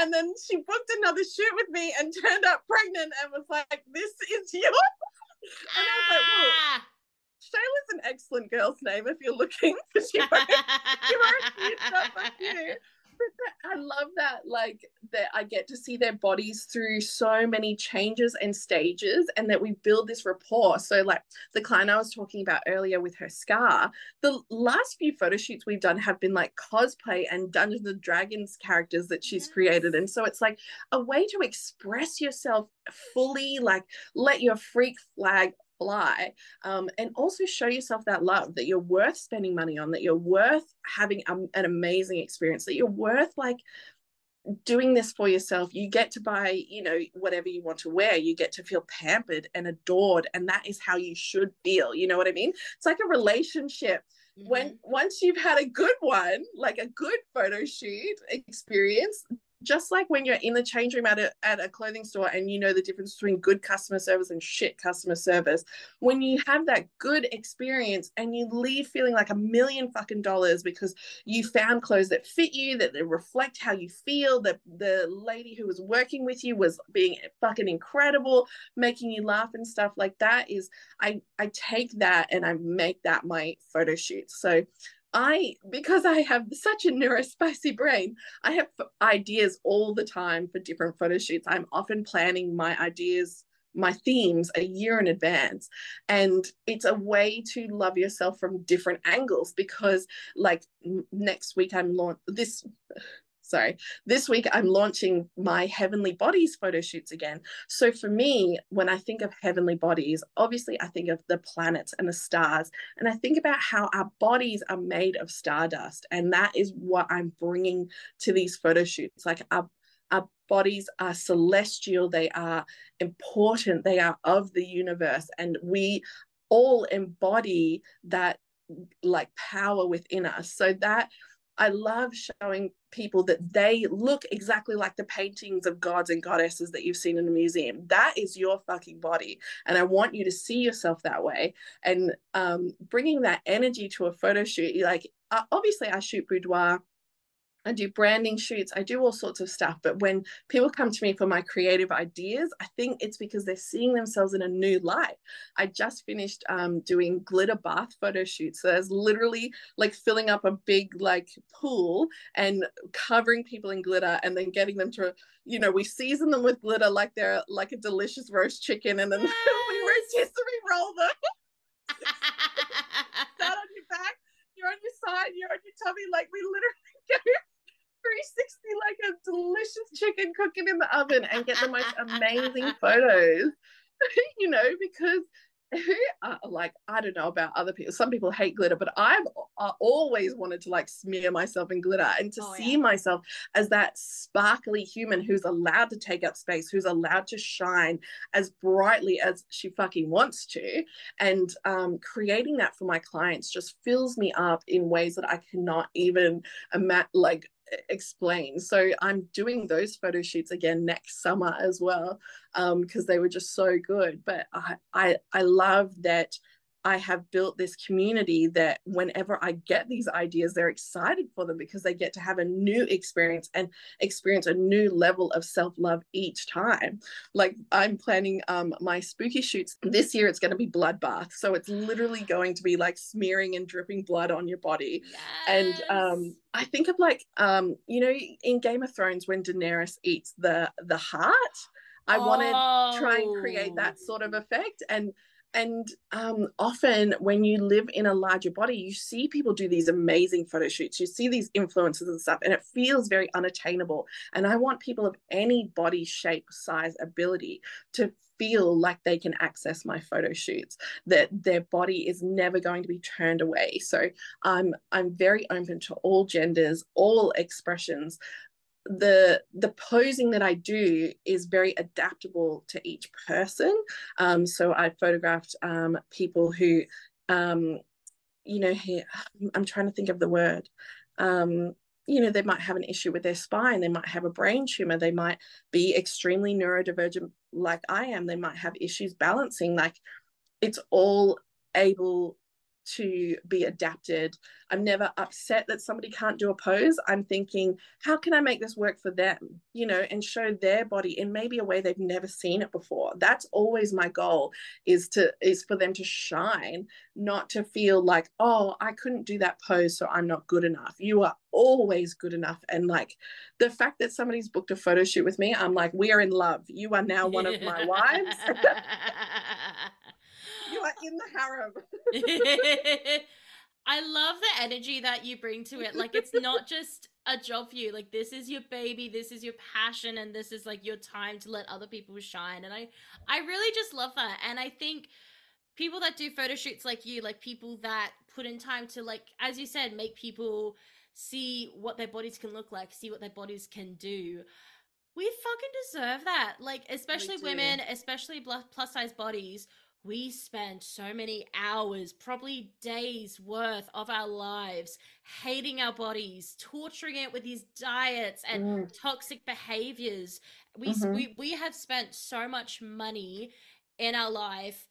And then she booked another shoot with me and turned up pregnant and was like, this is yours. And I was like, whoa. Shayla's an excellent girl's name if you're looking. She wrote, she wrote cute stuff like you. I love that, like, that I get to see their bodies through so many changes and stages, and that we build this rapport. So like the client I was talking about earlier with her scar, the last few photo shoots we've done have been like cosplay and Dungeons and Dragons characters that she's yes. created. And so it's like a way to express yourself fully, like let your freak flag fly, um, and also show yourself that love, that you're worth spending money on, that you're worth having a, an amazing experience, that you're worth like doing this for yourself. You get to buy, you know, whatever you want to wear. You get to feel pampered and adored, and that is how you should feel. You know what I mean? It's like a relationship. Mm-hmm. When once you've had a good one, like a good photo shoot experience, just like when you're in the change room at a, at a clothing store and you know the difference between good customer service and shit customer service, when you have that good experience and you leave feeling like a million fucking dollars because you found clothes that fit you, that they reflect how you feel, that the lady who was working with you was being fucking incredible, making you laugh and stuff like that, is I, I take that and I make that my photo shoot. So I, because I have such a neurospicy brain, I have ideas all the time for different photo shoots. I'm often planning my ideas, my themes a year in advance. And it's a way to love yourself from different angles, because like next week I'm launching this... Sorry, this week I'm launching my Heavenly Bodies photo shoots again. So for me, when I think of Heavenly Bodies, obviously I think of the planets and the stars, and I think about how our bodies are made of stardust. And that is what I'm bringing to these photo shoots. Like our, our bodies are celestial, they are important, they are of the universe, and we all embody that like power within us. So that I love showing people that they look exactly like the paintings of gods and goddesses that you've seen in a museum. That is your fucking body. And I want you to see yourself that way. And um, bringing that energy to a photo shoot, like uh, obviously I shoot boudoir, I do branding shoots, I do all sorts of stuff. But when people come to me for my creative ideas, I think it's because they're seeing themselves in a new light. I just finished um, doing glitter bath photo shoots. So that's literally like filling up a big like pool and covering people in glitter, and then getting them to, you know, we season them with glitter like they're like a delicious roast chicken, and then yes. we rotisserie roll them. Start on your back, you're on your side, you're on your tummy, like we literally go three sixty like a delicious chicken cooking in the oven and get the most amazing photos, you know, because who are like, I don't know about other people, some people hate glitter, but I've I always wanted to like smear myself in glitter and to oh, see yeah. myself as that sparkly human who's allowed to take up space, who's allowed to shine as brightly as she fucking wants to. And um, creating that for my clients just fills me up in ways that I cannot even imagine, like explain. So I'm doing those photo shoots again next summer as well, um because they were just so good. But I, I I love that I have built this community that whenever I get these ideas, they're excited for them because they get to have a new experience and experience a new level of self-love each time. Like I'm planning um my spooky shoots this year. It's going to be bloodbath, so it's literally going to be like smearing and dripping blood on your body. Yes. And um I think of like, um, you know, in Game of Thrones when Daenerys eats the the heart, I oh. want to try and create that sort of effect. And and um, often when you live in a larger body, you see people do these amazing photo shoots. You see these influencers and stuff, and it feels very unattainable. And I want people of any body shape, size, ability to feel like they can access my photo shoots, that their body is never going to be turned away. So I'm um, I'm very open to all genders, all expressions. The the posing that I do is very adaptable to each person. Um, so I photographed um, people who, um, you know, here, I'm trying to think of the word. Um, you know, they might have an issue with their spine. They might have a brain tumor. They might be extremely neurodivergent like I am. They might have issues balancing. Like it's all able to be adapted. I'm never upset that somebody can't do a pose. I'm thinking, how can I make this work for them, you know, and show their body in maybe a way they've never seen it before. That's always my goal, is to is for them to shine, not to feel like, oh, I couldn't do that pose, so I'm not good enough. You are always good enough. And like the fact that somebody's booked a photo shoot with me, I'm like, we are in love. You are now one of my wives. You are in the harem. I love the energy that you bring to it. Like, it's not just a job for you. Like, this is your baby, this is your passion, and this is like your time to let other people shine. And I, I really just love that. And I think people that do photo shoots like you, like people that put in time to, like, as you said, make people see what their bodies can look like, see what their bodies can do. We fucking deserve that. Like, especially women, especially plus size bodies. We spend so many hours, probably days worth of our lives, hating our bodies, torturing it with these diets and mm. toxic behaviors. We, mm-hmm. we we have spent so much money in our life,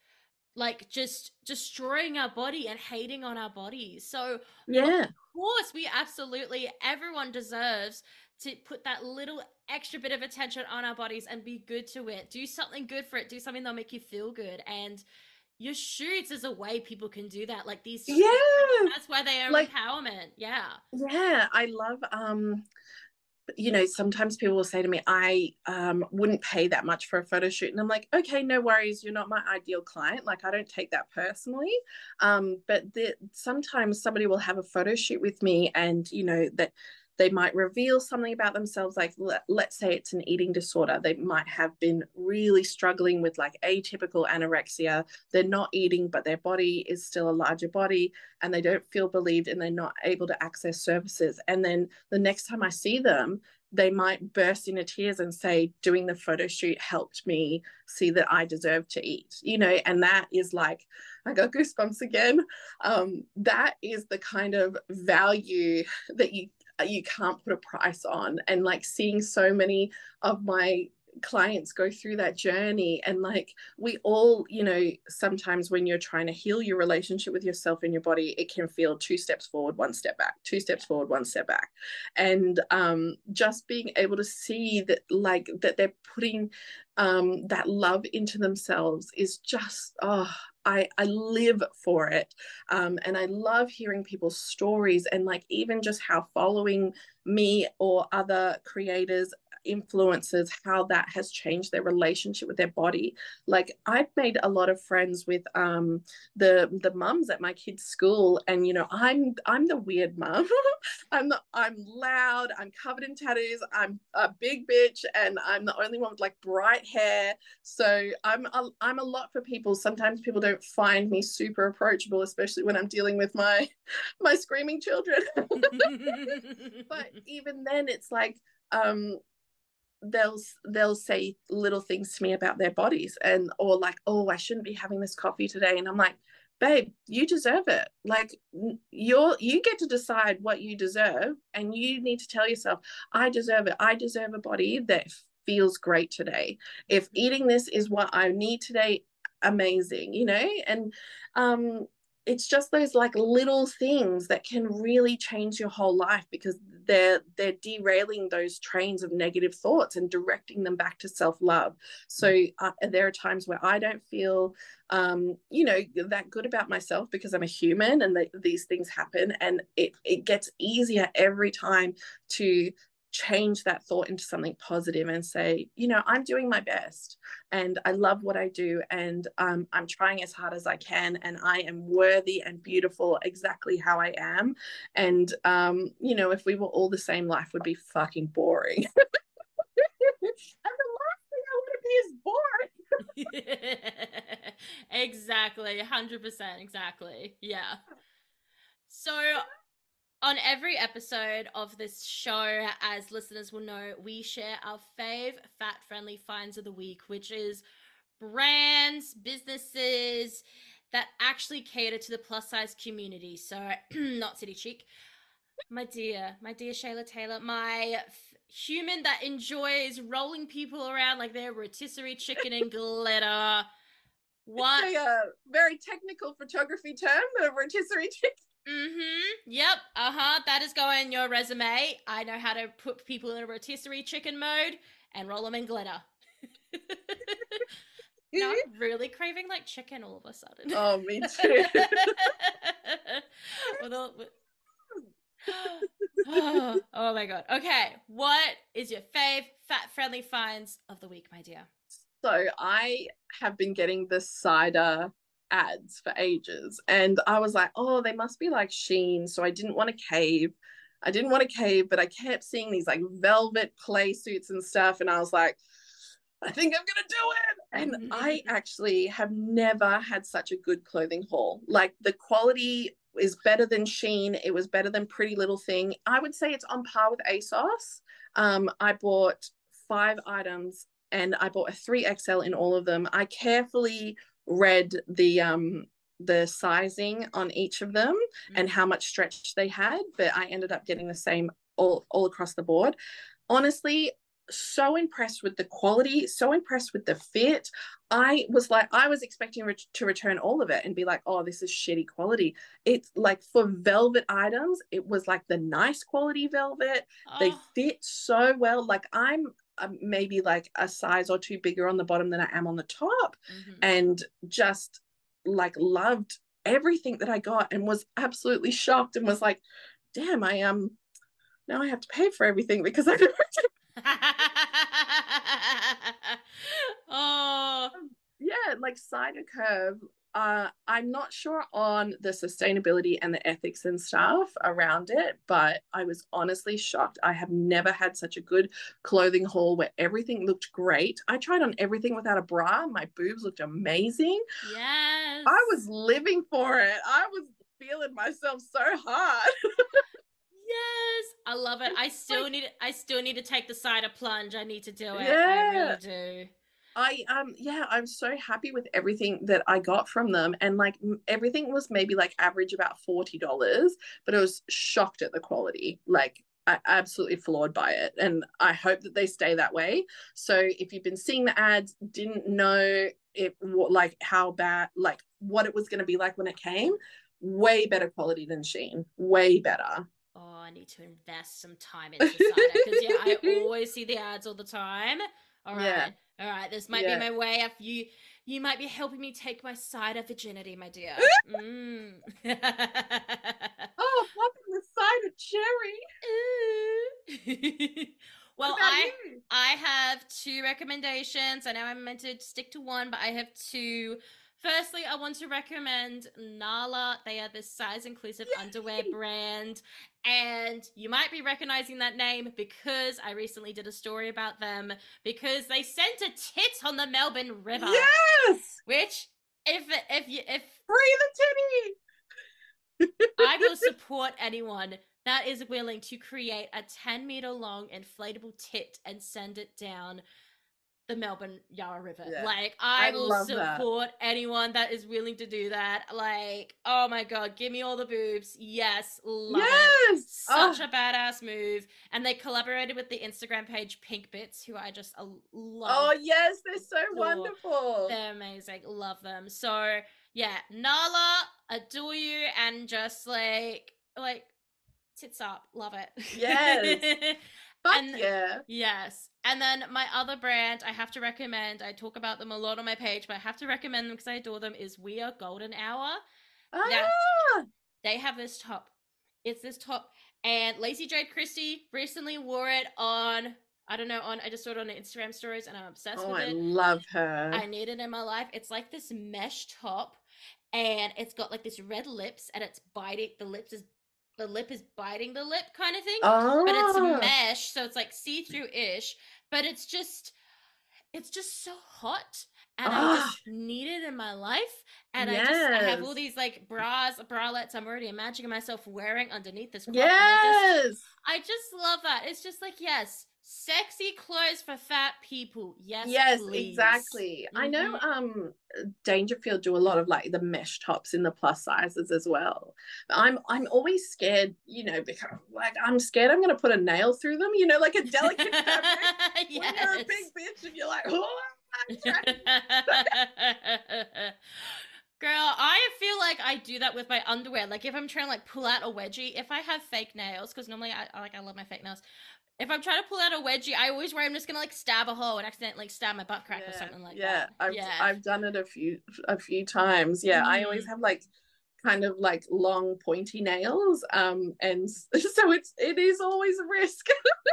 like just destroying our body and hating on our bodies. So yeah, of course, we absolutely, everyone deserves to put that little extra bit of attention on our bodies and be good to it. Do something good for it. Do something that'll make you feel good. And your shoots is a way people can do that. Like these shoots, yeah, that's why they are like, empowerment. Yeah. Yeah. I love, um, you know, sometimes people will say to me, I um, wouldn't pay that much for a photo shoot. And I'm like, okay, no worries. You're not my ideal client. Like, I don't take that personally. Um, but the, sometimes somebody will have a photo shoot with me and, you know, that, they might reveal something about themselves, like let, let's say it's an eating disorder. They might have been really struggling with like atypical anorexia. They're not eating, but their body is still a larger body and they don't feel believed and they're not able to access services. And then the next time I see them, they might burst into tears and say, doing the photo shoot helped me see that I deserve to eat, you know, and that is like, I got goosebumps again. Um, that is the kind of value that you you can't put a price on. And like seeing so many of my clients go through that journey, and like we all, you know, sometimes when you're trying to heal your relationship with yourself and your body, it can feel two steps forward, one step back, two steps forward, one step back. And um just being able to see that like that they're putting um that love into themselves is just, oh, I, I live for it. Um, and I love hearing people's stories and like even just how following me or other creators influences how that has changed their relationship with their body. Like, I've made a lot of friends with um the the mums at my kids' school, and you know, I'm I'm the weird mum. I'm the, I'm loud, I'm covered in tattoos, I'm a big bitch, and I'm the only one with like bright hair. So I'm a, I'm a lot for people. Sometimes people don't find me super approachable, especially when I'm dealing with my my screaming children. But even then, it's like um they'll they'll say little things to me about their bodies, and or like, oh, I shouldn't be having this coffee today, and I'm like, babe, you deserve it. Like, you're you get to decide what you deserve, and you need to tell yourself, I deserve it. I deserve a body that feels great today. If eating this is what I need today, amazing, you know. And um it's just those like little things that can really change your whole life, because they're they're derailing those trains of negative thoughts and directing them back to self-love. So uh, there are times where I don't feel, um, you know, that good about myself, because I'm a human and th- these things happen. And it it gets easier every time to change that thought into something positive and say, you know, I'm doing my best, and I love what I do, and um, I'm trying as hard as I can, and I am worthy and beautiful exactly how I am. And um, you know, if we were all the same, life would be fucking boring. And the last thing I want to be is boring. Yeah, exactly. one hundred percent exactly. Yeah. So on every episode of this show, as listeners will know, we share our fave fat-friendly finds of the week, which is brands, businesses that actually cater to the plus-size community. So not City Chic. My dear, my dear Chayla Taylor, my f- human that enjoys rolling people around like they're rotisserie chicken and glitter. What? It's a uh, very technical photography term, the rotisserie chicken. Mm-hmm. Yep. Uh-huh. That is going your resume. I know how to put people in a rotisserie chicken mode and roll them in glitter. Now I'm really craving like chicken all of a sudden. Oh, me too. oh, oh my God. Okay. What is your fave fat-friendly finds of the week, my dear? So I have been getting the cider ads for ages, and I was like, oh, they must be like Shein. So I didn't want to cave I didn't want to cave but I kept seeing these like velvet play suits and stuff, and I was like, I think I'm gonna do it. And mm-hmm. I actually have never had such a good clothing haul. Like, the quality is better than Shein. It was better than Pretty Little Thing. I would say it's on par with ASOS. um I bought five items, and I bought a three X L in all of them. I carefully read the um the sizing on each of them mm-hmm. and how much stretch they had, but I ended up getting the same all all across the board. Honestly, so impressed with the quality, so impressed with the fit. I was like, I was expecting re- to return all of it and be like, oh, this is shitty quality. It's like, for velvet items, it was like the nice quality velvet. Oh. They fit so well. Like, I'm maybe like a size or two bigger on the bottom than I am on the top, mm-hmm. and just like loved everything that I got, and was absolutely shocked, and was like, damn, I um now I have to pay for everything because I don't oh yeah like Cider Curve. uh I'm not sure on the sustainability and the ethics and stuff around it, but I was honestly shocked. I have never had such a good clothing haul where everything looked great. I tried on everything without a bra. My boobs looked amazing. Yes, I was living for it. I was feeling myself so hard. Yes, I love it. I still need I still need to take the cider plunge. I need to do it. Yeah. I really do. I um yeah I'm so happy with everything that I got from them, and like m- everything was maybe like average about forty dollars, but I was shocked at the quality. Like, I absolutely floored by it, and I hope that they stay that way. So if you've been seeing the ads, didn't know it like how bad like what it was going to be like when it came, way better quality than Shein, way better. Oh, I need to invest some time into cider, because yeah, I always see the ads all the time. All right. Yeah. All right, this might yeah. be my way. If you you might be helping me take my cider virginity, my dear. Mm. Oh, popping the cider cherry. Ooh. Well, I you? I recommendations. I know I'm meant to stick to one, but I have two. Firstly, I want to recommend Nala. They are the size-inclusive Yay! underwear brand. And you might be recognizing that name because I recently did a story about them because they sent a tit on the Melbourne River. Yes! Which, if, if you, if... Free the titty! I will support anyone that is willing to create a ten meter long inflatable tit and send it down the Melbourne Yarra River. Yeah. Like, I, I will support that. Anyone that is willing to do that. Like, oh my God, give me all the boobs. Yes, love yes! it. Such oh. a badass move. And they collaborated with the Instagram page Pink Bits, who I just love. Oh yes, they're so adore. wonderful. They're amazing. Love them. So yeah, Nala, adore you, and just like, like, tits up. Love it. Yes. And, yeah. Yes. And then my other brand I have to recommend, I talk about them a lot on my page, but I have to recommend them because I adore them, is We Are Golden Hour. Ah! Now, they have this top. It's this top. And Lacey Jade Christie recently wore it on, I don't know, on I just saw it on Instagram stories and I'm obsessed oh, with I it. I love her. I need it in my life. It's like this mesh top and it's got like this red lips and it's biting, the lips is the lip is biting the lip kind of thing, oh. but it's mesh, so it's like see-through-ish, but it's just, it's just so hot, and oh. I just need it in my life, and yes. I just, I have all these like bras, bralettes, I'm already imagining myself wearing underneath this crop, yes! I just, I just love that. It's just like, yes, sexy clothes for fat people. Yes, yes, please. Exactly. Mm-hmm. I know um Dangerfield do a lot of like the mesh tops in the plus sizes as well. I'm I'm always scared, you know, because like I'm scared I'm gonna put a nail through them, you know, like a delicate fabric. Yes. When you're a big bitch and you're like, oh, I'm trying. Girl, I feel like I do that with my underwear. Like if I'm trying to like pull out a wedgie, if I have fake nails, because normally I like I love my fake nails. If I'm trying to pull out a wedgie, I always worry I'm just gonna like stab a hole and accidentally stab my butt crack yeah, or something like yeah, that. I've, yeah, I've done it a few a few times. Yeah, mm-hmm. I always have like kind of like long pointy nails, um, and so it's it is always a risk.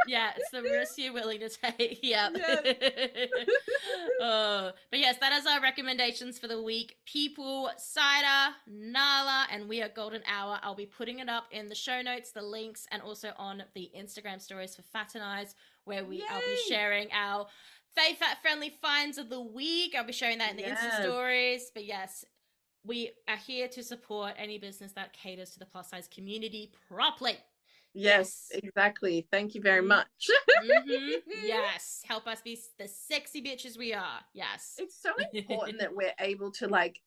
Yeah, it's the risk you're willing to take. Yeah. yeah. Oh, but yes, that is our recommendations for the week. People, Cider, Nala, and We Are Golden Hour. I'll be putting it up in the show notes, the links, and also on the Instagram stories for Faternise, where we Yay! I'll be sharing our fave fat friendly finds of the week. I'll be sharing that in the yes. Insta stories. But yes. We are here to support any business that caters to the plus size community properly. Yes, yes. Exactly. Thank you very much. Mm-hmm. Yes. Help us be the sexy bitches we are. Yes. It's so important that we're able to like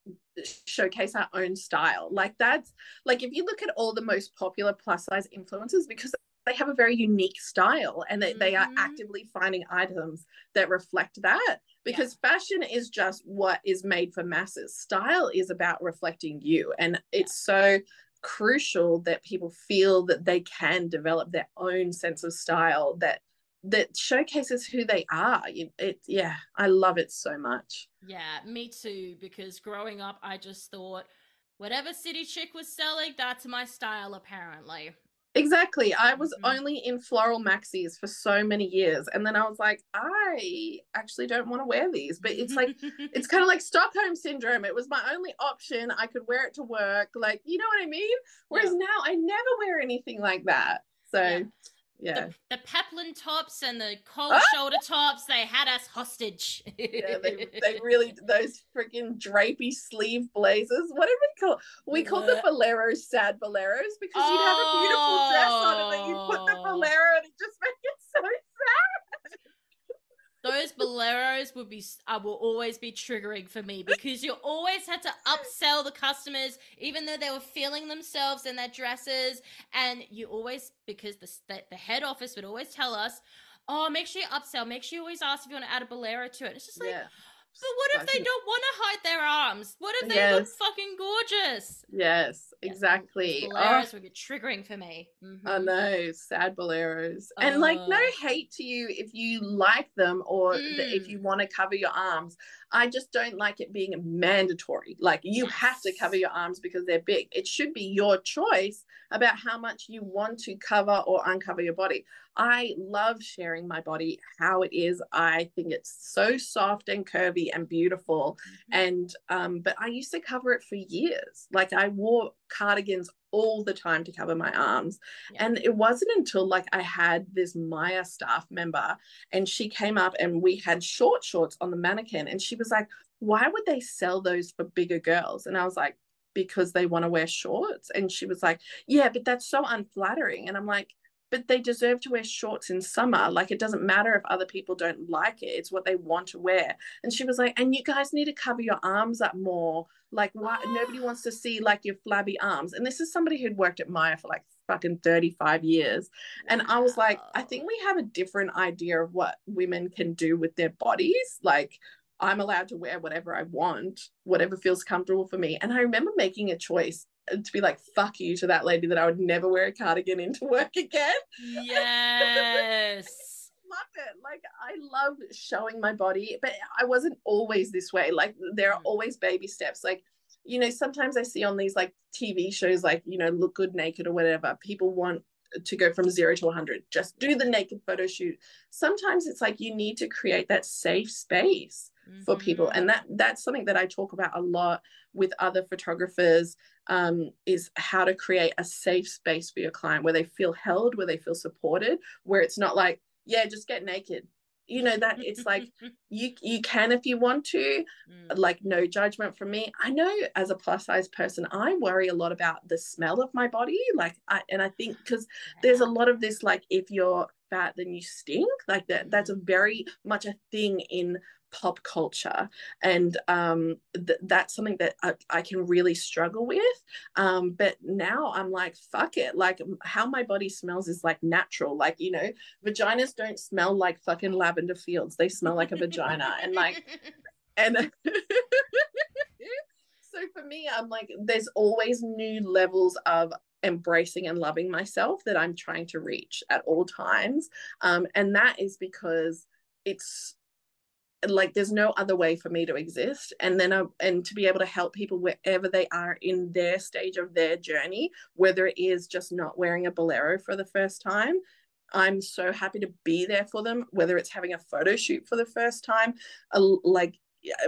showcase our own style. Like that's like, if you look at all the most popular plus size influencers, because they have a very unique style and they, mm-hmm. they are actively finding items that reflect that. Because yeah. fashion is just what is made for masses. Style is about reflecting you. And it's yeah. so crucial that people feel that they can develop their own sense of style that that showcases who they are. It, it, yeah, I love it so much. Yeah, me too. Because growing up, I just thought, whatever City Chic was selling, that's my style apparently. Exactly. I was mm-hmm. only in floral maxis for so many years. And then I was like, I actually don't want to wear these. But it's like, it's kind of like Stockholm syndrome. It was my only option. I could wear it to work. Like, you know what I mean? Whereas yeah. now I never wear anything like that. So, yeah. yeah. The, the peplum tops and the cold oh! shoulder tops, they had us hostage. yeah, they, they really, those freaking drapey sleeve blazers, what did we call We called them boleros, sad boleros, because oh! you'd have a beautiful dress on and then you'd put the bolero and it just made it so sad. Those boleros would be, uh, will always be triggering for me because you always had to upsell the customers, even though they were feeling themselves in their dresses. And you always, because the the head office would always tell us, oh, make sure you upsell. Make sure you always ask if you want to add a bolero to it. It's just like, yeah. but what if they don't want to hide their arms? What if they yes. look fucking gorgeous? Yes, exactly. Yes, boleros oh. would be triggering for me. Mm-hmm. I know, sad boleros. Oh. And like, no hate to you if you like them or mm. if you want to cover your arms. I just don't like it being mandatory. Like you yes. have to cover your arms because they're big. It should be your choice about how much you want to cover or uncover your body. I love sharing my body, how it is. I think it's so soft and curvy and beautiful. Mm-hmm. And, um, but I used to cover it for years. Like I wore cardigans all the time to cover my arms. Yeah. And it wasn't until like I had this Maya staff member and she came up and we had short shorts on the mannequin. And she was like, why would they sell those for bigger girls? And I was like, because they want to wear shorts. And she was like, yeah, but that's so unflattering. And I'm like, but they deserve to wear shorts in summer. Like, it doesn't matter if other people don't like it. It's what they want to wear. And she was like, and you guys need to cover your arms up more. Like, why? Nobody wants to see, like, your flabby arms. And this is somebody who'd worked at Maya for, like, fucking thirty-five years. And I was like, I think we have a different idea of what women can do with their bodies. Like, I'm allowed to wear whatever I want, whatever feels comfortable for me. And I remember making a choice to be like, fuck you to that lady, that I would never wear a cardigan into work again. Yes. Love it. Like, I love showing my body, but I wasn't always this way. Like, there are always baby steps. Like, you know, sometimes I see on these like T V shows, like, you know, Look Good Naked or whatever, people want to go from zero to one hundred, just do the naked photo shoot. Sometimes it's like you need to create that safe space mm-hmm. for people, and that that's something that I talk about a lot with other photographers, um is how to create a safe space for your client where they feel held, where they feel supported, where it's not like, yeah, just get naked, you know, that it's like you you can if you want to, mm. like, no judgment from me. I know as a plus size person, I worry a lot about the smell of my body. Like, I, and I think because there's a lot of this, like, if you're fat, then you stink. Like that, that's a very much a thing in pop culture. And um, th- that's something that I, I can really struggle with. Um, but now I'm like, fuck it. Like, how my body smells is like natural. Like, you know, vaginas don't smell like fucking lavender fields. They smell like a vagina. And like, and so for me, I'm like, there's always new levels of embracing and loving myself that I'm trying to reach at all times. Um, and that is because it's, like, there's no other way for me to exist. And then I, and to be able to help people wherever they are in their stage of their journey, whether it is just not wearing a bolero for the first time, I'm so happy to be there for them, whether it's having a photo shoot for the first time. A, like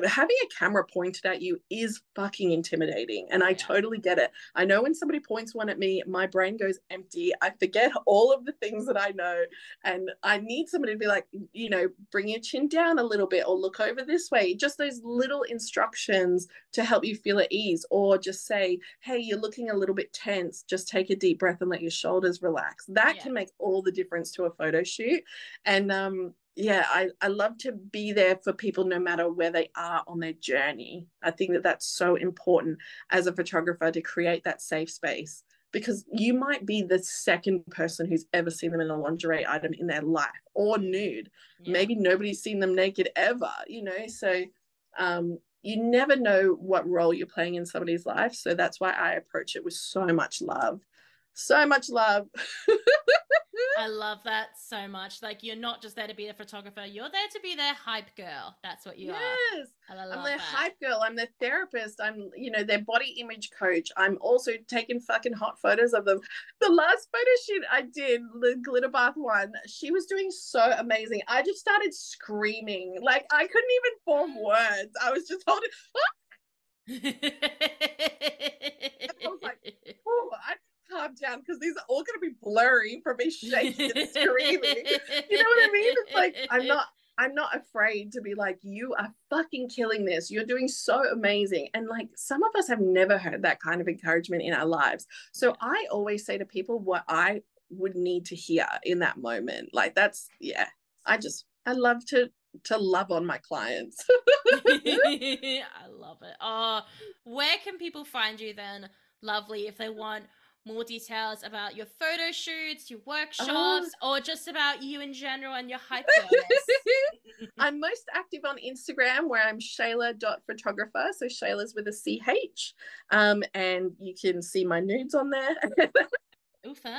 having a camera pointed at you is fucking intimidating, and I totally get it. I know when somebody points one at me, my brain goes empty. I forget all of the things that I know, and I need somebody to be like, you know, bring your chin down a little bit, or look over this way, just those little instructions to help you feel at ease. Or just say, hey, you're looking a little bit tense, just take a deep breath and let your shoulders relax. That yeah. can make all the difference to a photo shoot. And um yeah, I, I love to be there for people no matter where they are on their journey. I think that that's so important as a photographer, to create that safe space, because you might be the second person who's ever seen them in a lingerie item in their life, or nude. Yeah. Maybe nobody's seen them naked ever, you know, so um, you never know what role you're playing in somebody's life. So that's why I approach it with so much love. So much love. I love that so much. Like, you're not just there to be a photographer, you're there to be their hype girl. That's what you yes. are. Yes. I'm their that. hype girl. I'm their therapist. I'm, you know, their body image coach. I'm also taking fucking hot photos of them. The last photo shoot I did, the glitter bath one, she was doing so amazing. I just started screaming. Like, I couldn't even form words. I was just holding. I was like, oh, I calm down, because these are all going to be blurry from me shaking and screaming. You know what I mean? It's like, I'm not I'm not afraid to be like, you are fucking killing this. You're doing so amazing. And like, some of us have never heard that kind of encouragement in our lives. So I always say to people what I would need to hear in that moment. Like, that's, yeah, I just, I love to to love on my clients. I love it. Oh, where can people find you then, lovely, if they want more details about your photo shoots, your workshops, oh. or just about you in general and your hype? I'm most active on Instagram, where I'm Shayla dot photographer. So Shayla's with a C H. Um, and you can see my nudes on there. Oh, fun.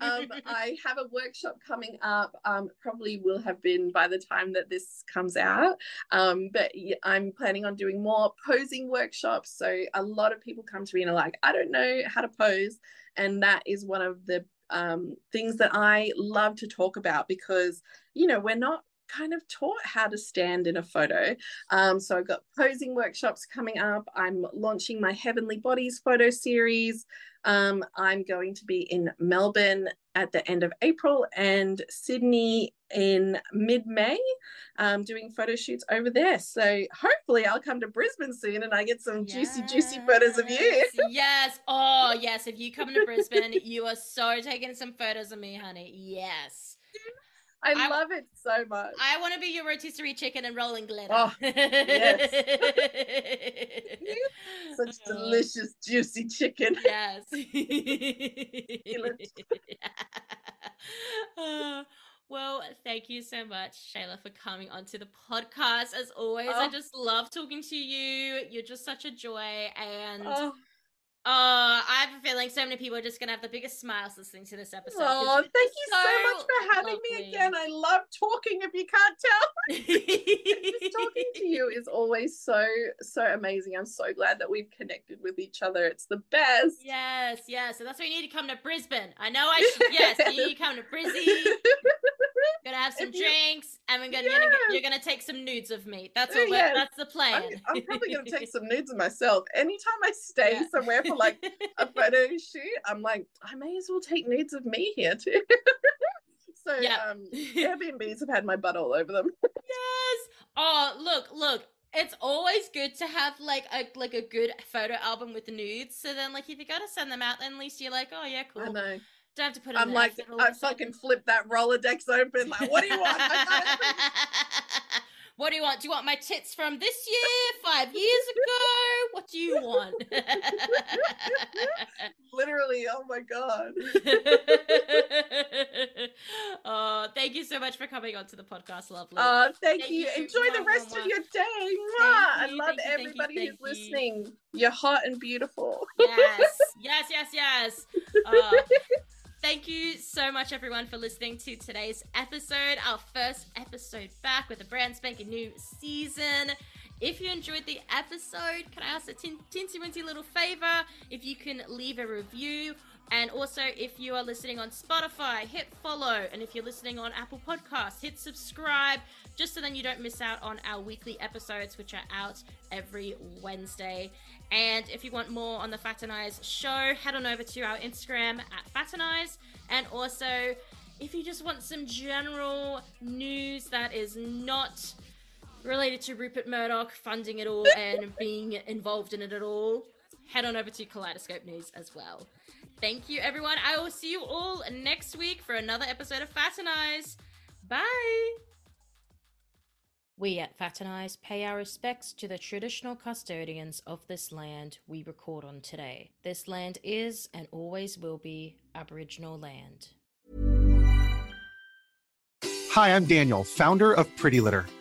um, I have a workshop coming up. Um, probably will have been by the time that this comes out. Um, but I'm planning on doing more posing workshops. So a lot of people come to me and are like, I don't know how to pose. And that is one of the um, things that I love to talk about because, you know, we're not kind of taught how to stand in a photo. Um, so I've got posing workshops coming up. I'm launching my Heavenly Bodies photo series. Um, I'm going to be in Melbourne at the end of April and Sydney in mid-May, um, doing photo shoots over there. So hopefully I'll come to Brisbane soon and I get some yes. juicy, juicy photos of you. Yes. Oh, yes. If you come to Brisbane, you are so taking some photos of me, honey. Yes. I, I love it so much. I want to be your rotisserie chicken and rolling glitter. Oh, yes. Such oh. delicious, juicy chicken. Yes. uh, well, thank you so much, Shayla, for coming onto the podcast. As always, oh. I just love talking to you. You're just such a joy. And... Oh. Oh, I have a feeling so many people are just going to have the biggest smiles listening to this episode. Oh, thank you so, so much for having lovely. me again. I love talking, if you can't tell. Just talking to you is always so, so amazing. I'm so glad that we've connected with each other. It's the best. Yes, yes. So that's why you need to come to Brisbane. I know I should. Yes, you need to come to Brisbane. We're gonna have some you, drinks, and we're gonna, yeah. gonna you're gonna take some nudes of me. That's what yeah. that's the plan. I'm, I'm probably gonna take some nudes of myself. Anytime I stay yeah. somewhere for like a photo shoot, I'm like, I may as well take nudes of me here too. So yep. um, Airbnbs have had my butt all over them. Yes. Oh, look, look. It's always good to have like a like a good photo album with the nudes. So then, like, if you gotta send them out, then at least you're like, oh yeah, cool. I know. Don't have to put it I'm like, I fucking flip that Rolodex open. Like, what do you want? What do you want? Do you want my tits from this year, five years ago? What do you want? Literally, oh my God. Oh, thank you so much for coming onto the podcast, lovely. Oh, thank, thank you. you. Enjoy you the rest of your day. I love you, everybody you, who's you. listening. You're hot and beautiful. Yes, yes, yes, yes. Oh. Thank you so much, everyone, for listening to today's episode, our first episode back with a brand spanking new season. If you enjoyed the episode, can I ask a tin- tinsy winsy little favor? If you can leave a review, and also if you are listening on Spotify, hit follow, and if you're listening on Apple Podcasts, hit subscribe, just so then you don't miss out on our weekly episodes, which are out every Wednesday. And if you want more on the Faternise show, head on over to our Instagram at Faternise. And also, if you just want some general news that is not related to Rupert Murdoch funding it all and being involved in it at all, head on over to Kaleidoscope News as well. Thank you, everyone. I will see you all next week for another episode of Faternise. Bye! We at Faternise pay our respects to the traditional custodians of this land we record on today. This land is and always will be Aboriginal land. Hi, I'm Daniel, founder of Pretty Litter.